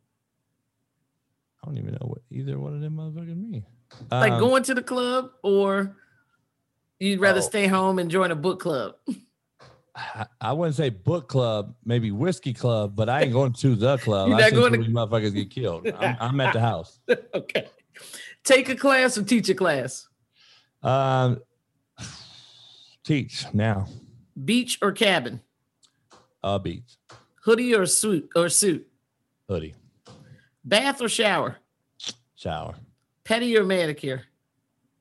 I don't even know what either one of them motherfuckers mean. Like going to the club or you'd rather stay home and join a book club? I wouldn't say book club, maybe whiskey club, but I ain't going to the club. I think these motherfuckers get killed. I'm at the house. Okay. Take a class or teach a class? Teach now. Beach or cabin? Beach. Hoodie or suit? Hoodie. Bath or shower? Shower. Petty or manicure?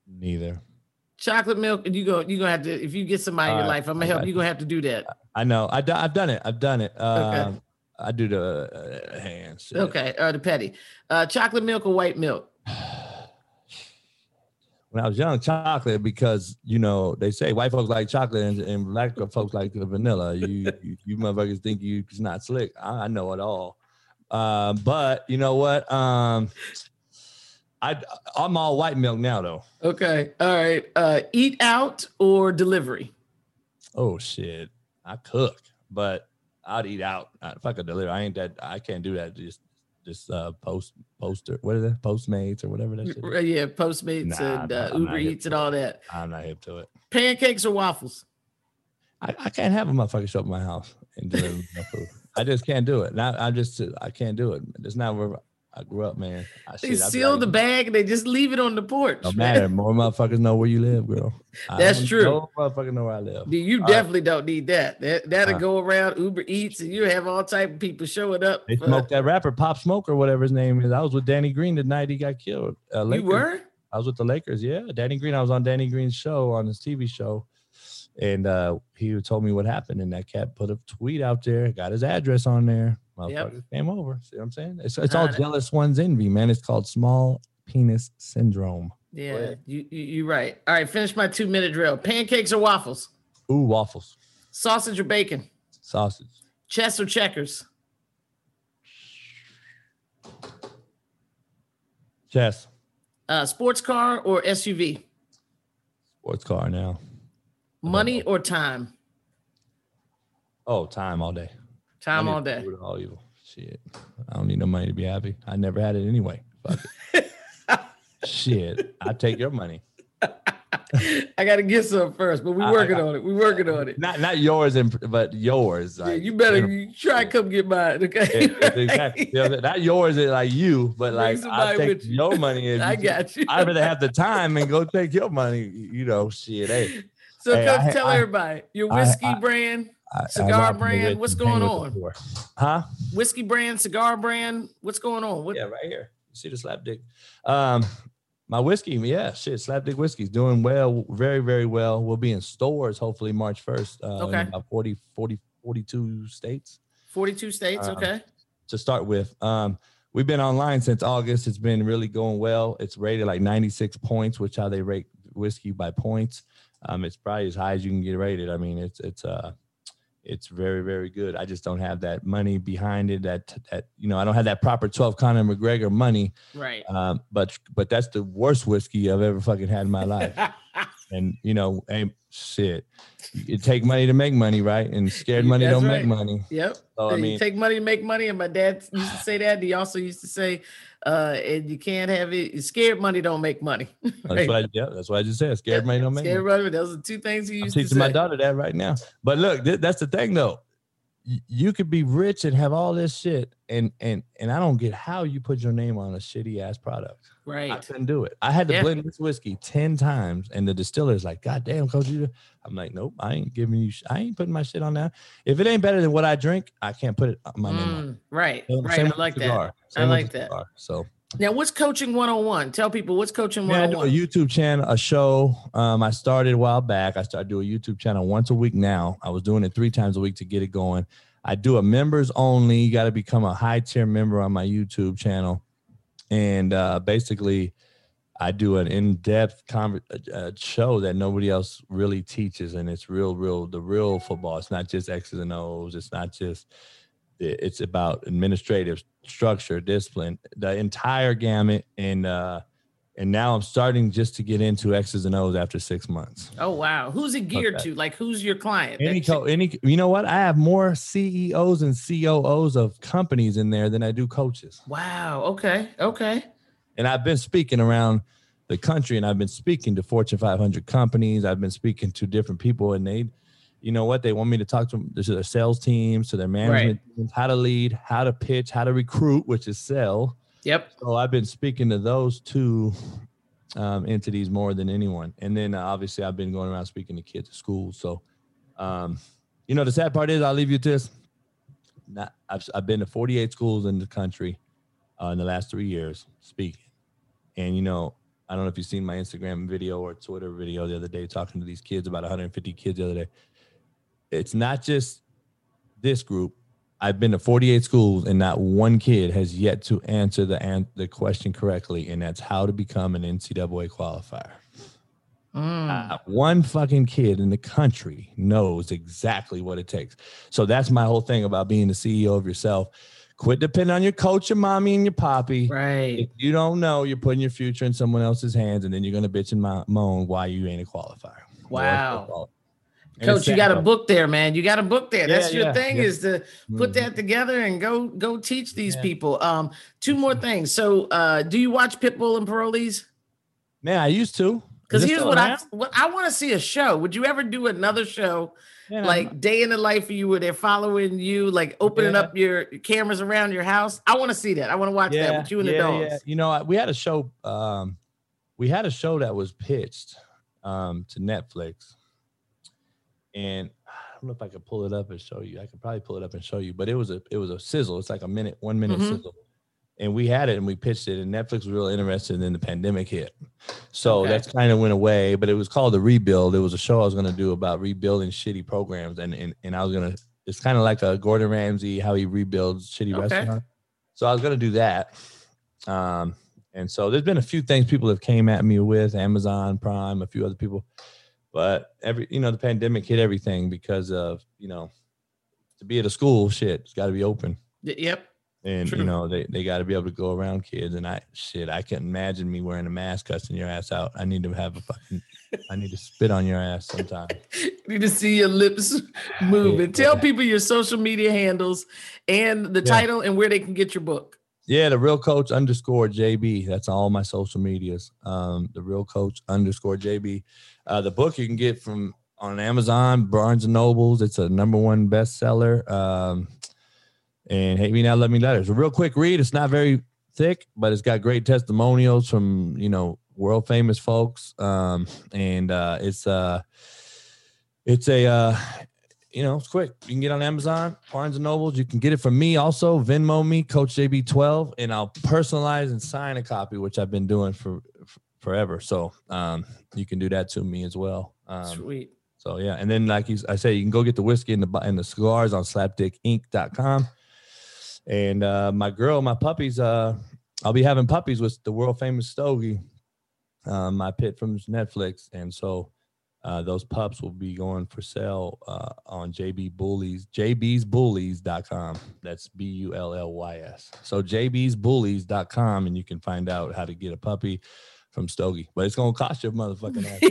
Neither. Chocolate milk, and you're gonna have to, if you get somebody in your life, I'm gonna help you. You're gonna have to do that. I know. I've done it. Okay. I do the hands. Okay. Or the petty. Chocolate milk or white milk? When I was young, chocolate, because they say white folks like chocolate and black folks like the vanilla. You motherfuckers think you're not slick. I know it all. But you know what? I'm all white milk now, though. Okay. All right. Eat out or delivery? Oh, shit. I cook, but I'd eat out. If I could deliver, I can't do that. Just poster. What is that? Postmates or whatever that shit is. Yeah, Postmates and Uber Eats and all that. I'm not hip to it. Pancakes or waffles? I can't have a motherfucker show up at my house and deliver my food. I just can't do it. I can't do it. It's not where I grew up, man. They seal the bag and they just leave it on the porch. No matter. More motherfuckers know where you live, girl. That's true. More motherfuckers know where I live. Dude, you definitely don't need that. That'll go around Uber Eats and you have all type of people showing up. They smoked that rapper, Pop Smoke or whatever his name is. I was with Danny Green the night he got killed. You were? I was with the Lakers, yeah. Danny Green. I was on Danny Green's show, on his TV show. And he told me what happened, and that cat put a tweet out there, got his address on there. Yep. Came over. See what I'm saying? It's all jealous one's envy, man. It's called small penis syndrome. Yeah, you're right. All right, finish my 2-minute drill. Pancakes or waffles? Ooh, waffles. Sausage or bacon? Sausage. Chess or checkers? Chess. Sports car or SUV? Sports car now. Money or time? Oh, time all day. Time all day. All evil. Shit. I don't need no money to be happy. I never had it anyway. Fuck it. Shit. I take your money. I got to get some first, but we're working on it. We're working on it. Not yours, but yours. Yeah, like, you better try to come get mine. Okay. Yeah, exactly. Yeah, not yours, like you, but like I take your money. I got you. I'd rather have the time and go take your money. You know, shit. Hey. So hey, come tell everybody your whiskey brand. Cigar brand, what's going on? Huh? Whiskey brand, cigar brand, what's going on? What? Yeah, right here. You see the Slapdick. My whiskey, yeah, shit, Slapdick Whiskey's doing well, very, very well. We'll be in stores hopefully March 1st. Okay. In about 42 states. 42 states, okay. To start with. We've been online since August. It's been really going well. It's rated like 96 points, which how they rate whiskey by points. It's probably as high as you can get rated. I mean, it's very, very good. I just don't have that money behind it. That you know, I don't have that proper 12 Conor McGregor money. Right. But that's the worst whiskey I've ever fucking had in my life. And you know, hey, shit, it take money to make money, right? And scared money don't make money. Yep. So, I mean, you take money to make money. And my dad used to say that. And he also used to say, and you can't have it. Scared money don't make money. Right? That's what I just said. Scared money don't make money. Scared money. Those are two things he used to say. I'm teaching my daughter that right now. But look, that's the thing though. You could be rich and have all this shit, and I don't get how you put your name on a shitty ass product. Right. I couldn't do it. I had to blend this whiskey 10 times, and the distiller's like, "God damn, Coach." I'm like, "Nope, I ain't giving you. I ain't putting my shit on that. If it ain't better than what I drink, I can't put it on my name." On. Right. Same I like that. I like that. Cigar, so. Now, what's Coaching 101? Tell people what's Coaching 101. I do a YouTube channel, a show. I started a while back. I do a YouTube channel once a week now. I was doing it 3 times a week to get it going. I do a members only. You got to become a high tier member on my YouTube channel. And basically, I do an in-depth show that nobody else really teaches. And it's the real football. It's not just X's and O's. It's not just... It's about administrative structure, discipline, the entire gamut. And now I'm starting just to get into X's and O's after 6 months. Oh, wow. Who's it geared to? Like, who's your client? Any, you know what? I have more CEOs and COOs of companies in there than I do coaches. Wow. Okay. Okay. And I've been speaking around the country, and I've been speaking to Fortune 500 companies. I've been speaking to different people, and you know what? They want me to talk to their sales teams, to their management teams, how to lead, how to pitch, how to recruit, which is sell. Yep. So I've been speaking to those two entities more than anyone. And then obviously I've been going around speaking to kids at school. So, you know, the sad part is, I'll leave you with this. I've been to 48 schools in the country in the last 3 years speaking. And, you know, I don't know if you've seen my Instagram video or Twitter video the other day, talking to these kids, about 150 kids the other day. It's not just this group. I've been to 48 schools, and not one kid has yet to answer the question correctly, and that's how to become an NCAA qualifier. One fucking kid in the country knows exactly what it takes. So that's my whole thing about being the CEO of yourself. Quit depending on your coach, your mommy, and your poppy. Right. If you don't know, you're putting your future in someone else's hands, and then you're going to bitch and moan why you ain't a qualifier. Wow. Coach, you got a book there, man. You got a book there. That's your thing is to put that together and go teach these people. Two more things. So do you watch Pitbull and Parolees? Man, I used to. Because here's what I want to see a show. Would you ever do another show like Day in the Life of You, where they're following you, like opening up your cameras around your house? I want to see that. I want to watch that with you and the dogs. Yeah. You know, we had a show. We had a show that was pitched to Netflix. And I don't know if I could pull it up and show you. I could probably pull it up and show you, but it was a sizzle. It's like a 1 minute sizzle. And we had it and we pitched it, and Netflix was really interested, and then the pandemic hit. So that's kind of went away, but it was called The Rebuild. It was a show I was going to do about rebuilding shitty programs. And I was going to, it's kind of like a Gordon Ramsay, how he rebuilds shitty restaurants. So I was going to do that. And so there's been a few things people have came at me with, Amazon Prime, a few other people, but the pandemic hit everything because of, to be at a school, shit, it's got to be open. Yep. And, true. They got to be able to go around kids. And I couldn't imagine me wearing a mask cussing your ass out. I need to have I need to spit on your ass sometimes. You need to see your lips move. And tell people your social media handles and the title and where they can get your book. Yeah, TheRealCoach_JB. That's all my social medias. TheRealCoach_JB. The book you can get from on Amazon, Barnes & Nobles. It's a #1 bestseller. And Hate Me Now, Love Me Later. It's a real quick read. It's not very thick, but it's got great testimonials from, world famous folks. It's quick. You can get on Amazon, Barnes & Nobles. You can get it from me also. Venmo me, Coach JB12, and I'll personalize and sign a copy, which I've been doing for forever. So you can do that to me as well. Sweet. So, yeah. And then, like I say, you can go get the whiskey and the cigars on slapdickinc.com. And my puppies, I'll be having puppies with the world famous Stogie, my pit from Netflix. And so those pups will be going for sale on jbsbullies.com. That's BULLYS. So jbsbullies.com, and you can find out how to get a puppy from Stogie. But it's going to cost your motherfucking ass.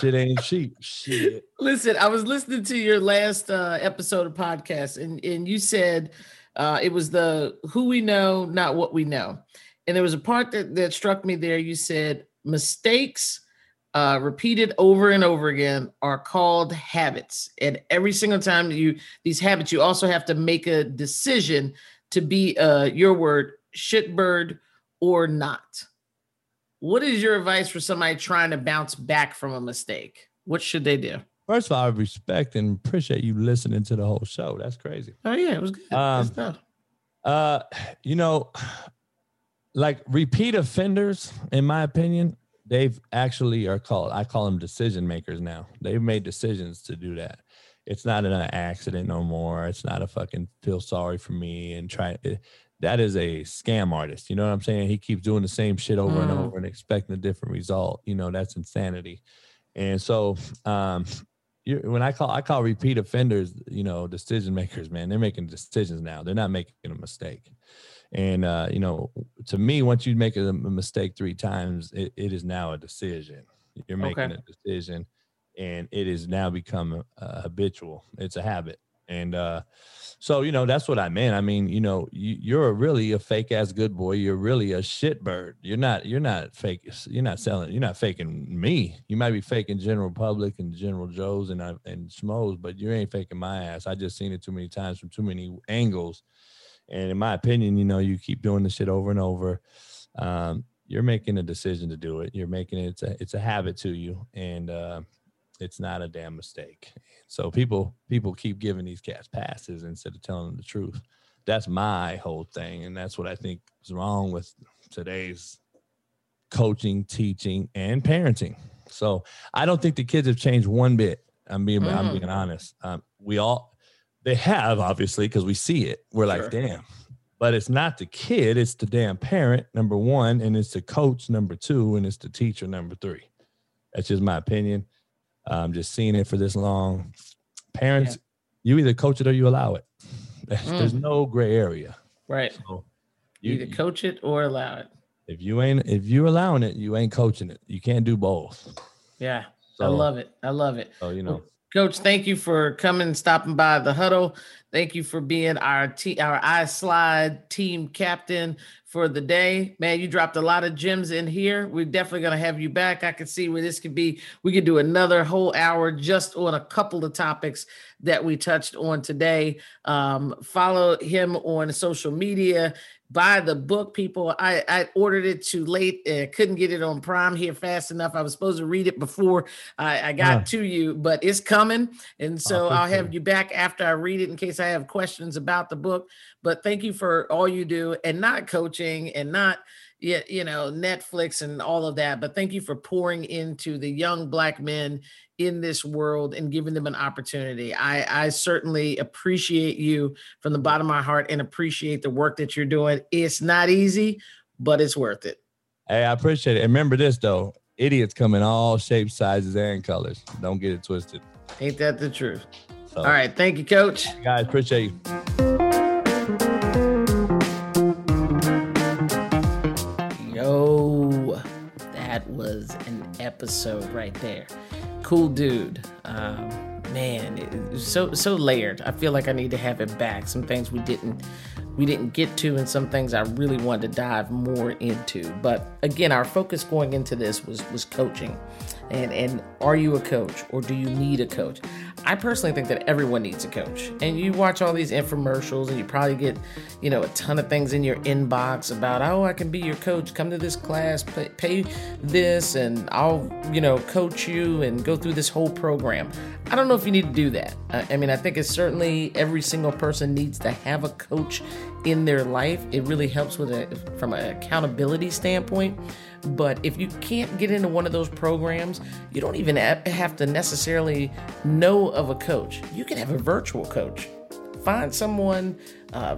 Shit ain't cheap. Shit. Listen, I was listening to your last episode of podcast, and you said it was the who we know, not what we know. And there was a part that struck me there. You said mistakes repeated over and over again are called habits. And every single time you also have to make a decision to be your word, shitbird or not. What is your advice for somebody trying to bounce back from a mistake? What should they do? First of all, I respect and appreciate you listening to the whole show. That's crazy. Oh, yeah, it was good. Repeat offenders, in my opinion, they've actually I call them decision makers now. They've made decisions to do that. It's not an accident no more. It's not a fucking feel sorry for me and try it. That is a scam artist. You know what I'm saying? He keeps doing the same shit over and over and expecting a different result. That's insanity. And so when I call repeat offenders, decision makers, man, they're making decisions now. They're not making a mistake. And, to me, once you make a mistake 3 times, it is now a decision. You're making a decision, and it has now become habitual. It's a habit. And so that's what I meant. I mean, you're really a fake ass good boy. You're really a shitbird. You're not fake. You're not selling. You're not faking me. You might be faking general public and general Joes and schmoes, but you ain't faking my ass. I just seen it too many times from too many angles. And in my opinion, you keep doing this shit over and over. You're making a decision to do it. You're making it. It's a habit to you. And, it's not a damn mistake. So people keep giving these cats passes instead of telling them the truth. That's my whole thing. And that's what I think is wrong with today's coaching, teaching, and parenting. So I don't think the kids have changed one bit. I'm being honest. They have, obviously, because we see it. We're like, damn. But it's not the kid. It's the damn parent, #1. And it's the coach, #2. And it's the teacher, #3. That's just my opinion. I'm just seeing it for this long. Parents, you either coach it or you allow it. There's no gray area. Right. So you either coach it or allow it. If you're allowing it, you ain't coaching it. You can't do both. Yeah. So, I love it. So, Coach, thank you for coming and stopping by the huddle. Thank you for being our iSlide team captain, for the day. Man, you dropped a lot of gems in here. We're definitely going to have you back. I can see where this could be. We could do another whole hour just on a couple of topics that we touched on today. Follow him on social media. Buy the book, people. I ordered it too late. Couldn't get it on Prime here fast enough. I was supposed to read it before I got to you, but it's coming. And so I'll have you back after I read it in case I have questions about the book. But thank you for all you do, and not coaching and not, you know, Netflix and all of that. But thank you for pouring into the young Black men in this world and giving them an opportunity. I certainly appreciate you from the bottom of my heart and appreciate the work that you're doing. It's not easy, but it's worth it. Hey, I appreciate it. And remember this though, idiots come in all shapes, sizes, and colors. Don't get it twisted. Ain't that the truth? So, all right. Thank you, Coach. Guys, appreciate you. Yo, that was an episode right there. Cool dude. Man, it's so layered. I feel like I need to have it back. Some things we didn't get to, and some things I really wanted to dive more into. But again, our focus going into this was coaching. And are you a coach, or do you need a coach? I personally think that everyone needs a coach. And you watch all these infomercials, and you probably get, you know, a ton of things in your inbox about, oh, I can be your coach. Come to this class, pay this, and I'll, you know, coach you and go through this whole program. I don't know if you need to do that. I mean, I think it's certainly every single person needs to have a coach in their life. It really helps with from an accountability standpoint. But if you can't get into one of those programs, you don't even have to necessarily know of a coach. You can have a virtual coach. Find someone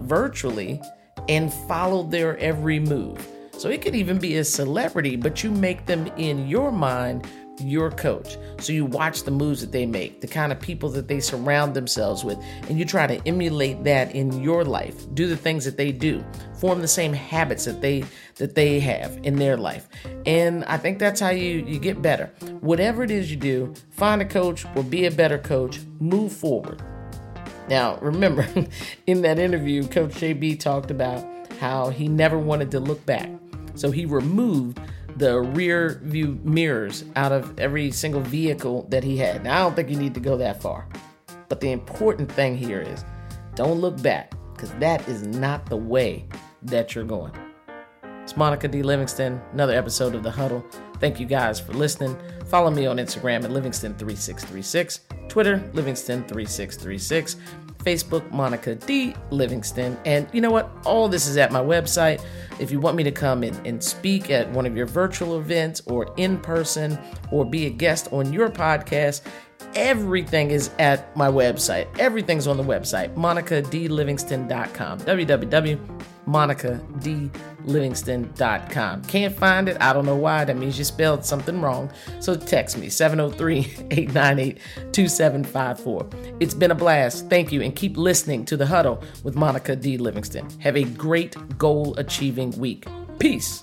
virtually and follow their every move. So it could even be a celebrity, but you make them in your mind your coach. So you watch the moves that they make, the kind of people that they surround themselves with, and you try to emulate that in your life. Do the things that they do, form the same habits that they have in their life. And I think that's how you get better. Whatever it is you do, find a coach or be a better coach, move forward. Now, remember, in that interview, Coach JB talked about how he never wanted to look back. So he removed the rear view mirrors out of every single vehicle that he had. Now, I don't think you need to go that far, but the important thing here is don't look back, because that is not the way that you're going. It's Monica D. Livingston, another episode of The Huddle. Thank you guys for listening. Follow me on Instagram at Livingston3636, Twitter, Livingston3636, Facebook, Monica D. Livingston. And you know what? All this is at my website. If you want me to come in and speak at one of your virtual events or in person or be a guest on your podcast, everything is at my website. Everything's on the website, monicadlivingston.com, www.monicadlivingston.com. Can't find it? I don't know why. That means you spelled something wrong. So text me, 703-898-2754. It's been a blast. Thank you, and keep listening to The Huddle with Monica D. Livingston. Have a great goal-achieving week. Peace.